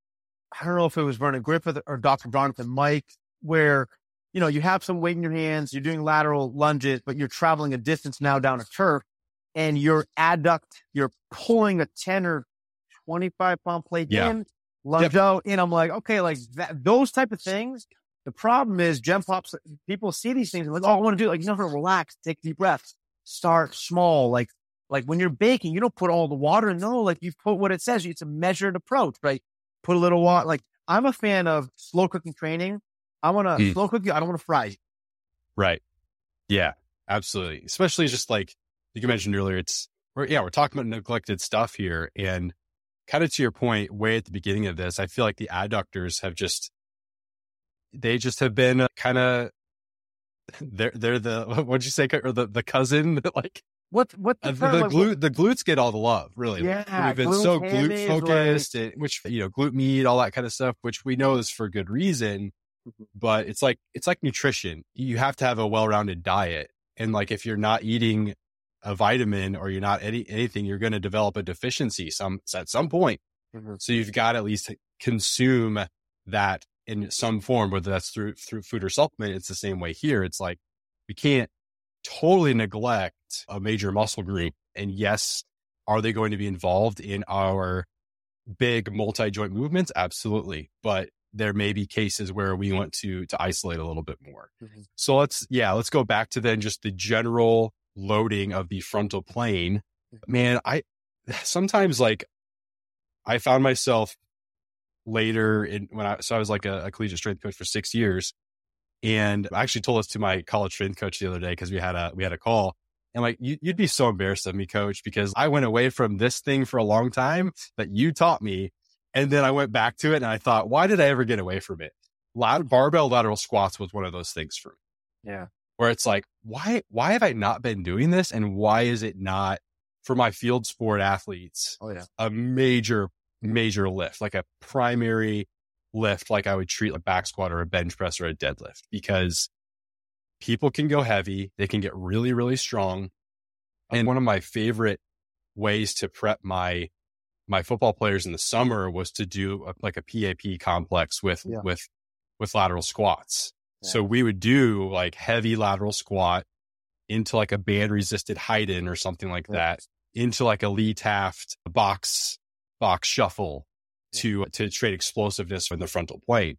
I don't know if it was Vernon Griffith or Doctor Jonathan Mike, where you know you have some weight in your hands, you're doing lateral lunges, but you're traveling a distance now down a turf. And your adduct, you're pulling a ten or twenty-five pound plate yeah. in, lunge yep. out. And I'm like, okay, like that, those type of things. The problem is gym pops, people see these things and like, oh, I want to do it. Like, you know, relax, take deep breaths, start small. Like, like when you're baking, you don't put all the water in. No, like you put what it says. It's a measured approach, right? Put a little water. Like I'm a fan of slow cooking training. I want to mm. slow cook you. I don't want to fry you. Right. Yeah, absolutely. Especially just like, like you mentioned earlier, it's, we're, yeah, we're talking about neglected stuff here. And kind of to your point, way at the beginning of this, I feel like the adductors have just, they just have been kind of, they're, they're the, what'd you say, or the, the cousin that like, what, what the, uh, the, the like, glute, what? The glutes get all the love, really. Yeah. We've been so glute focused, like, and, which, you know, glute meat, all that kind of stuff, which we know is for good reason. But it's like, it's like nutrition. You have to have a well-rounded diet. And like, if you're not eating a vitamin or you're not any, anything, you're going to develop a deficiency some at some point. Mm-hmm. So you've got to at least consume that in some form, whether that's through, through food or supplement. It's the same way here. It's like, we can't totally neglect a major muscle group. And yes, are they going to be involved in our big multi-joint movements? Absolutely. But there may be cases where we want to to isolate a little bit more. Mm-hmm. So let's, yeah, let's go back to then just the general loading of the frontal plane. Man, I sometimes like I found myself later in when I, so I was like a, a collegiate strength coach for six years. And I actually told this to my college strength coach the other day, because we had a, we had a call. And like, you, you'd be so embarrassed of me, coach, because I went away from this thing for a long time that you taught me. And then I went back to it and I thought, why did I ever get away from it? Barbell lateral squats was one of those things for me. Yeah. Where it's like, why, why have I not been doing this? And why is it not, for my field sport athletes, oh, yeah. a major, major lift, like a primary lift, like I would treat a back squat or a bench press or a deadlift? Because people can go heavy. They can get really, really strong. And one of my favorite ways to prep my my football players in the summer was to do a, like a P A P complex with yeah. with with lateral squats. Yeah. So we would do like heavy lateral squat into like a band resisted Haydn or something like yeah. that, into like a Lee Tack box box shuffle yeah. to to trade explosiveness in the frontal plane.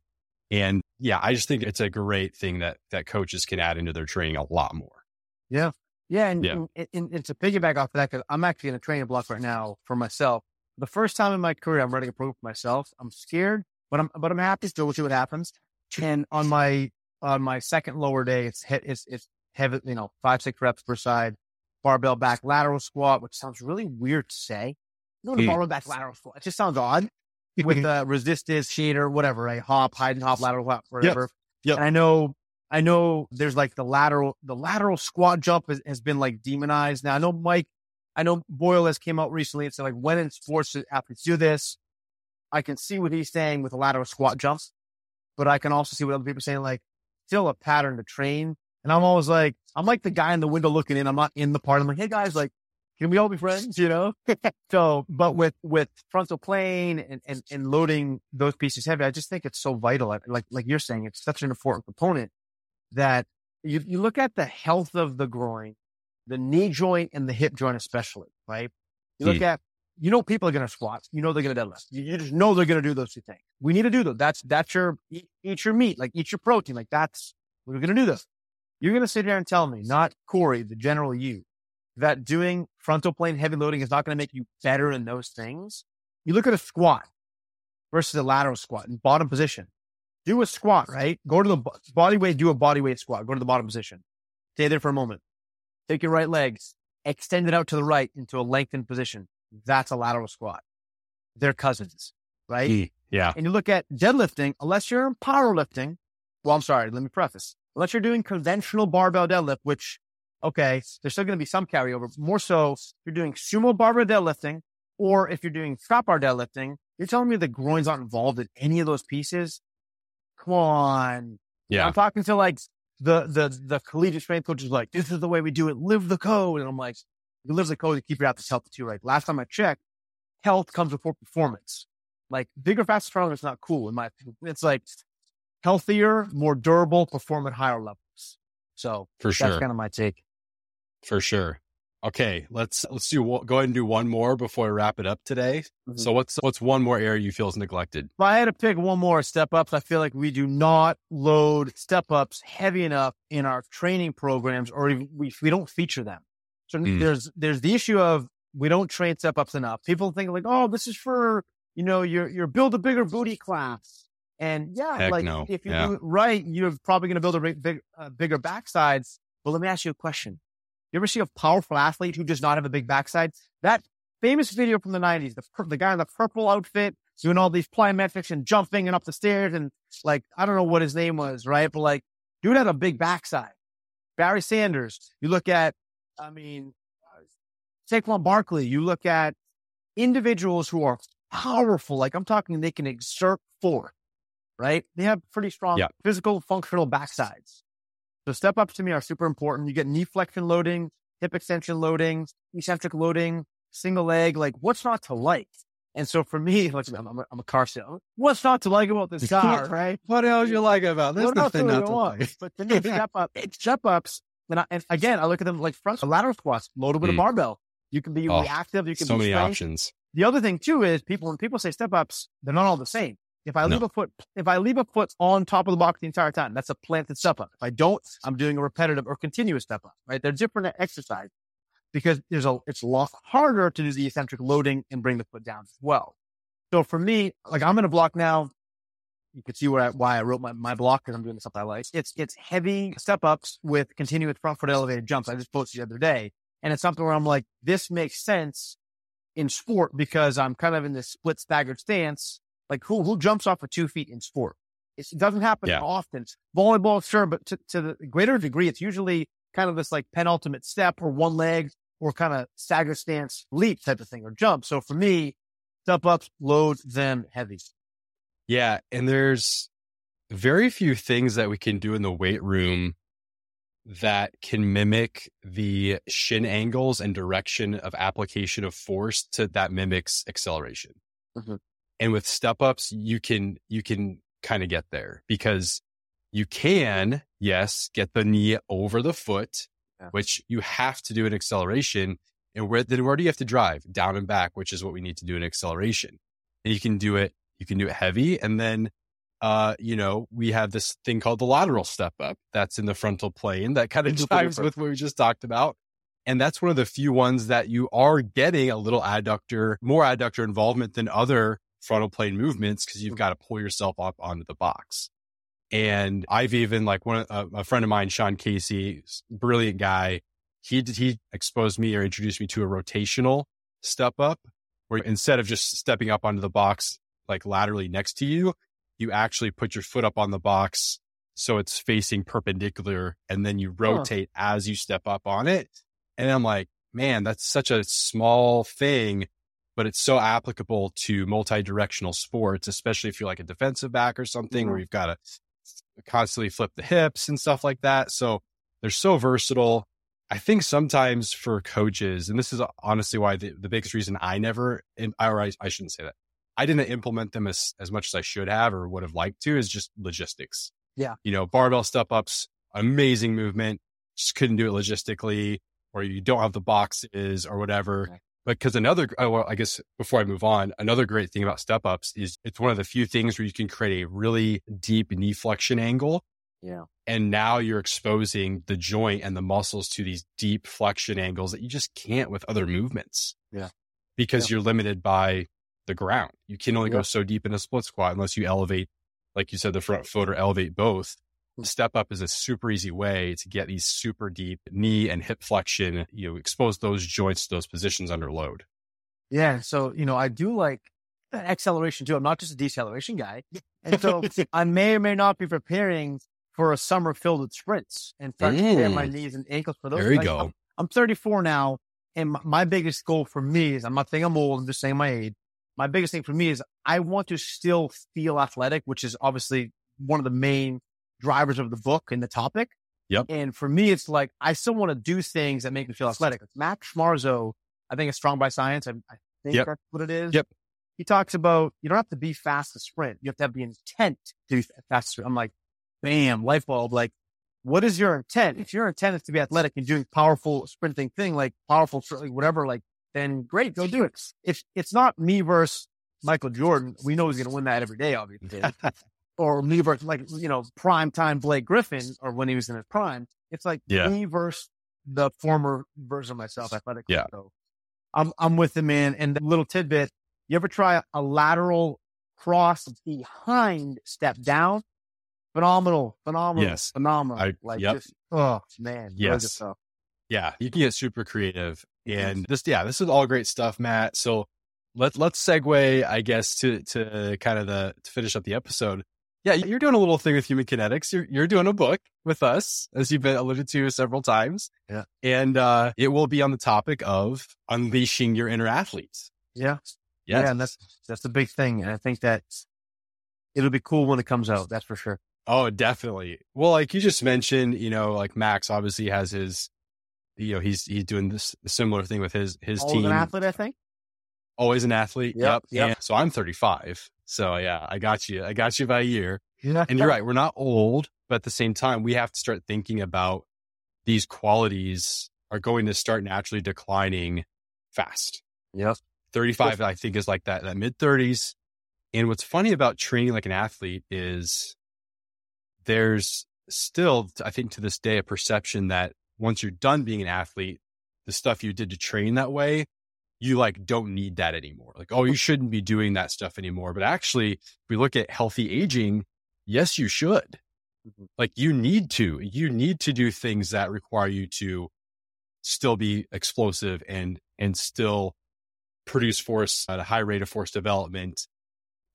And yeah, I just think it's a great thing that that coaches can add into their training a lot more. Yeah. Yeah. And, yeah. and, and, and to piggyback off of that, because I'm actually in a training block right now for myself. The first time in my career, I'm writing a program for myself. I'm scared, but I'm, but I'm happy still. We'll see what happens. And on my, on my second lower day, it's hit, it's, it's heavy, you know, five, six reps per side, barbell back lateral squat, which sounds really weird to say. No, the mm. barbell back lateral squat. It just sounds odd. With a uh, resistance shader, whatever, right? Hop, hide and hop, lateral hop, whatever. Yeah. Yep. And I know, I know there's like the lateral, the lateral squat jump has, has been like demonized. Now I know Mike, I know Boyle has came out recently and said like, when in sports athletes do this, I can see what he's saying with the lateral squat jumps, but I can also see what other people are saying, like still a pattern to train. And I'm always like, I'm like the guy in the window looking in. I'm not in the part. I'm like, hey guys, like, can we all be friends, you know? So, but with, with frontal plane and, and, and loading those pieces heavy, I just think it's so vital. I, like, like you're saying, it's such an important component that you, you look at the health of the groin, the knee joint and the hip joint, especially, right? You look mm. at, you know, people are going to squat, you know, they're going to deadlift. You, you just know they're going to do those two things. We need to do those. That's, that's your, eat, eat your meat, like eat your protein. Like that's, we're going to do this. You're going to sit there and tell me, not Corey, the general you, that doing frontal plane heavy loading is not going to make you better in those things. You look at a squat versus a lateral squat in bottom position. Do a squat, right? Go to the body weight, do a body weight squat. Go to the bottom position. Stay there for a moment. Take your right leg, extend it out to the right into a lengthened position. That's a lateral squat. They're cousins, right? E, yeah. And you look at deadlifting, unless you're powerlifting. Well, I'm sorry. Let me preface. Unless you're doing conventional barbell deadlift, which okay, there's still going to be some carryover. More so, if you're doing sumo barbell deadlifting, or if you're doing trap bar deadlifting, you're telling me the groins aren't involved in any of those pieces? Come on. Yeah. I'm talking to like the the the collegiate strength coaches like, this is the way we do it. Live the code. And I'm like, if you live the code, you keep your athletes healthy too, right? Last time I checked, health comes before performance. Like bigger, faster, stronger is not cool in my opinion. It's like healthier, more durable, perform at higher levels. So for that's sure. kind of my take. For sure. Okay, let's let's do go ahead and do one more before we wrap it up today. Mm-hmm. So what's what's one more area you feel is neglected? If I had to pick one more, step ups. I feel like we do not load step ups heavy enough in our training programs, or even we we don't feature them. So mm. there's there's the issue of we don't train step ups enough. People think like, oh, this is for you know your your build a bigger booty class. And yeah, Heck like no. if you yeah. do it right, you're probably going to build a big, uh, bigger backside. But let me ask you a question. You ever see a powerful athlete who does not have a big backside? That famous video from the nineties, the, the guy in the purple outfit doing all these plyometrics and jumping and up the stairs. And like, I don't know what his name was, right? But like, dude had a big backside. Barry Sanders, you look at, I mean, Saquon Barkley, you look at individuals who are powerful. Like I'm talking, they can exert force. right? They have pretty strong yeah. physical, functional backsides. So step ups to me are super important. You get knee flexion loading, hip extension loading, eccentric loading, single leg. Like, what's not to like? And so for me, I'm a, I'm a car salesman. What's not to like about this car, right? What else you like about this? What else do not to like? But then they step up, step ups. And, I, and again, I look at them like front lateral squats, load a bit mm. of barbell. You can be oh, reactive. You can so be so many strength. Options. The other thing too is people, when people say step ups, they're not all the same. If I leave no. a foot, if I leave a foot on top of the box the entire time, that's a planted step up. If I don't, I'm doing a repetitive or continuous step up, right? They're different exercises. Because there's a, it's a lot harder to do the eccentric loading and bring the foot down as well. So for me, like I'm in a block now. You can see where I, why I wrote my, my block because I'm doing the stuff I like. It's it's heavy step ups with continuous front foot elevated jumps. I just posted the other day, and it's something where I'm like, this makes sense in sport because I'm kind of in this split staggered stance. Like who who jumps off of two feet in sport? It's, it doesn't happen yeah. often. Volleyball, sure, but to, to the greater degree, it's usually kind of this like penultimate step or one leg. Or kind of stagger stance leap type of thing or jump. So for me, step ups, load them heavy. Yeah. And there's very few things that we can do in the weight room that can mimic the shin angles and direction of application of force to that mimics acceleration. Mm-hmm. And with step ups, you can, you can kind of get there because you can, yes, get the knee over the foot. Yeah. Which you have to do in acceleration. And where then where do you have to drive? Down and back, which is what we need to do in acceleration. And you can do it, you can do it heavy. And then, uh, you know, we have this thing called the lateral step up that's in the frontal plane that kind of jives with what we just talked about. And that's one of the few ones that you are getting a little adductor, more adductor involvement than other frontal plane movements because you've got to pull yourself up onto the box. And I've even like one, uh, a friend of mine, Sean Casey, brilliant guy. He did, he exposed me or introduced me to a rotational step up where instead of just stepping up onto the box, like laterally next to you, you actually put your foot up on the box. So it's facing perpendicular and then you rotate huh. as you step up on it. And I'm like, man, that's such a small thing, but it's so applicable to multi-directional sports, especially if you're like a defensive back or something mm-hmm. where you've got to constantly flip the hips and stuff like that. So they're so versatile. I think sometimes for coaches, and this is honestly why the, the biggest reason I never, or I, I shouldn't say that, I didn't implement them as, as much as I should have or would have liked to, is just logistics. Yeah. You know, barbell step ups, amazing movement, just couldn't do it logistically, or you don't have the boxes or whatever. Right. But because another, oh, well, I guess before I move on, another great thing about step ups is it's one of the few things where you can create a really deep knee flexion angle. Yeah. And now you're exposing the joint and the muscles to these deep flexion angles that you just can't with other movements. Yeah. Because yeah. you're limited by the ground. You can only yeah. go so deep in a split squat unless you elevate, like you said, the front foot or elevate both. Step up is a super easy way to get these super deep knee and hip flexion, you know, expose those joints to those positions under load. Yeah. So, you know, I do like that acceleration too. I'm not just a deceleration guy. And so I may or may not be preparing for a summer filled with sprints and start to prepare my knees and ankles for those. There you like, go. I'm, I'm thirty-four now. And my, my biggest goal for me is I'm not saying I'm old. I'm just saying my age. My biggest thing for me is I want to still feel athletic, which is obviously one of the main drivers of the book and the topic. Yep. And for me, it's like, I still want to do things that make me feel athletic. Max Schmarzo, I think it's Strong by Science. I, I think yep. that's what it is. Yep. He talks about, you don't have to be fast to sprint. You have to have the intent to be fast to sprint. I'm like, bam, light bulb. Like, what is your intent? If your intent is to be athletic and doing powerful sprinting thing, like powerful, whatever, like, then great, go do it. If it's not me versus Michael Jordan, we know he's going to win that every day, obviously. Or me versus, like, you know, prime time Blake Griffin, or when he was in his prime. It's like yeah. me versus the former version of myself athletically. Yeah. So I'm I'm with the man. And the little tidbit, you ever try a lateral cross behind step down? Phenomenal. Phenomenal. Yes. Phenomenal. I, like yep. just, oh, man. Yes. Yeah. You can get super creative. And yes. this, yeah, this is all great stuff, Matt. So let, let's segue, I guess, to, to kind of the, to finish up the episode. Yeah, you're doing a little thing with Human Kinetics. You're you're doing a book with us, as you've been alluded to several times. Yeah. And uh, it will be on the topic of unleashing your inner athletes. Yeah. Yes. Yeah. And that's, that's the big thing. And I think that it'll be cool when it comes out. That's for sure. Oh, definitely. Well, like you just mentioned, you know, like Max obviously has his, you know, he's, he's doing this similar thing with his, his Always team. Always an athlete, I think. Always an athlete. Yep. yep. And so I'm thirty-five. So yeah, I got you. I got you by a year. Yeah. And you're right. We're not old, but at the same time, we have to start thinking about these qualities are going to start naturally declining fast. Yes. thirty-five, I think, is like that, that mid thirties. And what's funny about training like an athlete is there's still, I think to this day, a perception that once you're done being an athlete, the stuff you did to train that way, you like don't need that anymore. Like, oh, you shouldn't be doing that stuff anymore. But actually, if we look at healthy aging, yes, you should. Mm-hmm. Like you need to, you need to do things that require you to still be explosive and, and still produce force at a high rate of force development.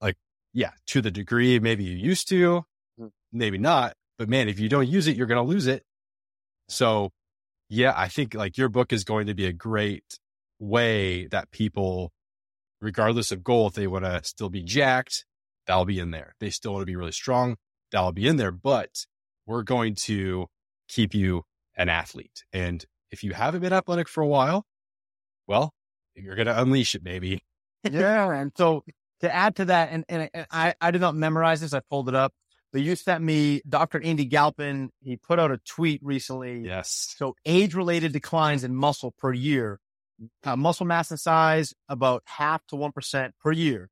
Like, yeah, to the degree maybe you used to, mm-hmm. maybe not, but man, if you don't use it, you're going to lose it. So yeah, I think like your book is going to be a great way that people, regardless of goal, if they want to still be jacked, that'll be in there. They still want to be really strong, that'll be in there, but we're going to keep you an athlete. And if you haven't been athletic for a while, well, you're going to unleash it, baby. Yeah. And so to add to that, and, and I, I did not memorize this. I pulled it up. But you sent me Doctor Andy Galpin. He put out a tweet recently. Yes. So age-related declines in muscle per year. Uh, muscle mass and size, about half to one percent per year.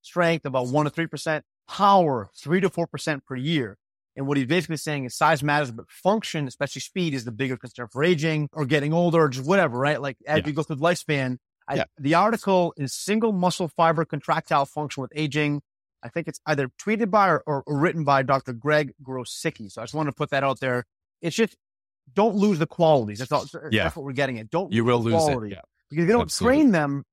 Strength, about one to three percent. Power, three to four percent per year. And what he's basically saying is size matters, but function, especially speed, is the bigger concern for aging or getting older or just whatever, right? Like as yeah. you go through the lifespan. I, yeah. The article is Single Muscle Fiber Contractile Function with Aging. I think it's either tweeted by or, or, or written by Doctor Greg Grosicki. So I just wanted to put that out there. It's just, don't lose the qualities. That's all. Yeah. That's what we're getting at. Don't you lose will the lose quality. It. Yeah. Because if you don't Absolutely. train them,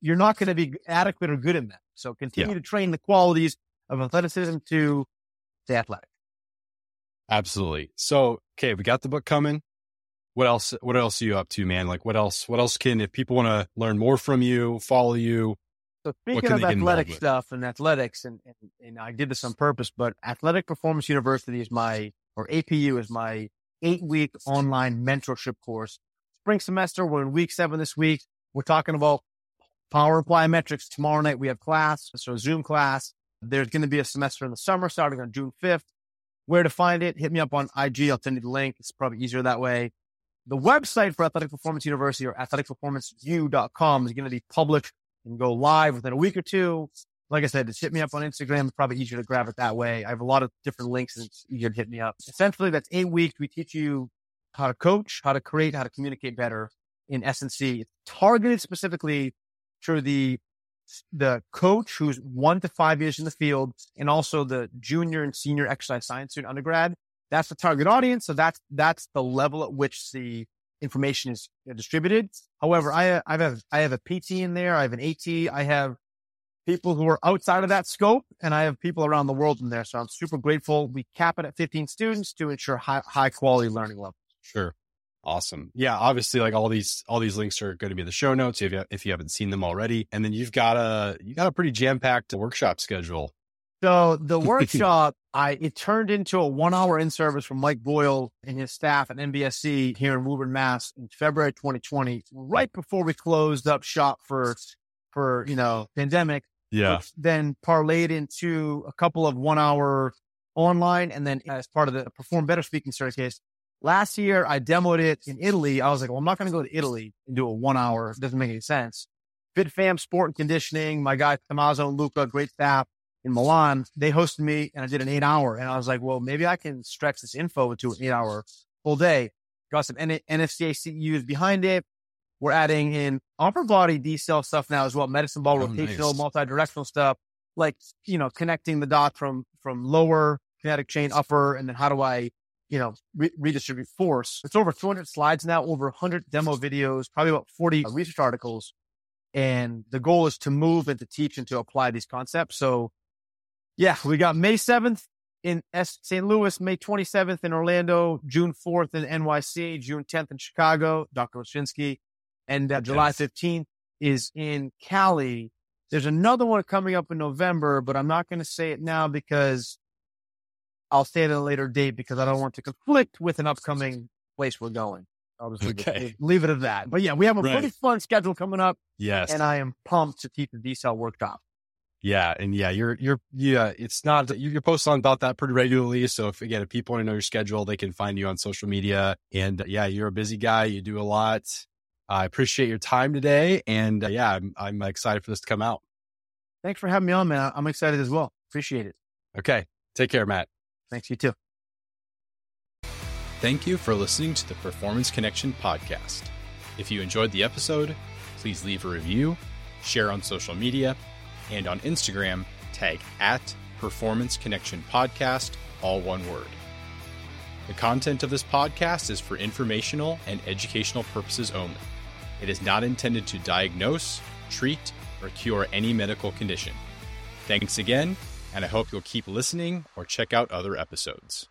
you're not going to be adequate or good in them. So continue yeah. to train the qualities of athleticism to the athletic. Absolutely. So, okay, we got the book coming. What else, what else are you up to, man? Like what else, what else can, if people want to learn more from you, follow you? So speaking of athletic stuff and athletics, and, and, and I did this on purpose, but Athletic Performance University is my, or A P U is my eight-week online mentorship course. Spring semester, we're in week seven this week. We're talking about power and plyometrics. Tomorrow night we have class, so Zoom class. There's going to be a semester in the summer starting on June fifth. Where to find it? Hit me up on I G. I'll send you the link. It's probably easier that way. The website for Athletic Performance University, or athletic performance u dot com, is going to be public and go live within a week or two. Like I said, just hit me up on Instagram. It's probably easier to grab it that way. I have a lot of different links, and it's easier to hit me up. Essentially, that's eight weeks. We teach you how to coach, how to create, how to communicate better in S and C. It's targeted specifically to the the coach who's one to five years in the field, and also the junior and senior exercise science student undergrad. That's the target audience. So that's that's the level at which the information is distributed. However, I, I have I have a P T in there. I have an AT. I have people who are outside of that scope, and I have people around the world in there. So I'm super grateful. We cap it at fifteen students to ensure high, high quality learning levels. Sure. Awesome. Yeah. Obviously, like all these, all these links are going to be in the show notes if you, if you haven't seen them already. And then you've got a, you got a pretty jam-packed workshop schedule. So the workshop, I, it turned into a one hour in service from Mike Boyle and his staff at N B S C here in Woburn, Mass in February twenty twenty, right before we closed up shop for, for, you know, pandemic. Yeah. Then parlayed into a couple of one hour online. And then as part of the Perform Better Speaking Staircase, last year I demoed it in Italy. I was like, well, I'm not going to go to Italy and do a one hour. It doesn't make any sense. FitFam Sport and Conditioning, my guy Tommaso and Luca, great staff in Milan, they hosted me and I did an eight hour. And I was like, well, maybe I can stretch this info into an eight hour full day. Got some N S C A C E Us behind it. We're adding in upper body D-cell stuff now as well. Medicine ball, oh, rotational, nice. Multi-directional stuff, like, you know, connecting the dots from, from lower kinetic chain, upper, and then how do I, you know, re- redistribute force. It's over two hundred slides now, over one hundred demo videos, probably about forty research articles. And the goal is to move and to teach and to apply these concepts. So yeah, we got May seventh in Saint Louis, May twenty-seventh in Orlando, June fourth in N Y C, June tenth in Chicago, Doctor Oshinsky. And uh, July fifteenth is in Cali There's another one coming up in November, but I'm not going to say it now because I'll say it at a later date because I don't want to conflict with an upcoming place we're going. I'll just leave, okay. it, leave it at that. But yeah, we have a right. pretty fun schedule coming up. Yes. And I am pumped to teach the D-Cell workshop. Yeah. And yeah, you're, you're, yeah, it's not, you post on about that pretty regularly. So if again, if people want to know your schedule, they can find you on social media. And yeah, you're a busy guy. You do a lot. I appreciate your time today. And uh, yeah, I'm, I'm excited for this to come out. Thanks for having me on, man. I'm excited as well. Appreciate it. Okay. Take care, Matt. Thanks. You too. Thank you for listening to the Performance Connection podcast. If you enjoyed the episode, please leave a review, share on social media, and on Instagram, tag at Performance Connection Podcast, all one word. The content of this podcast is for informational and educational purposes only. It is not intended to diagnose, treat, or cure any medical condition. Thanks again, and I hope you'll keep listening or check out other episodes.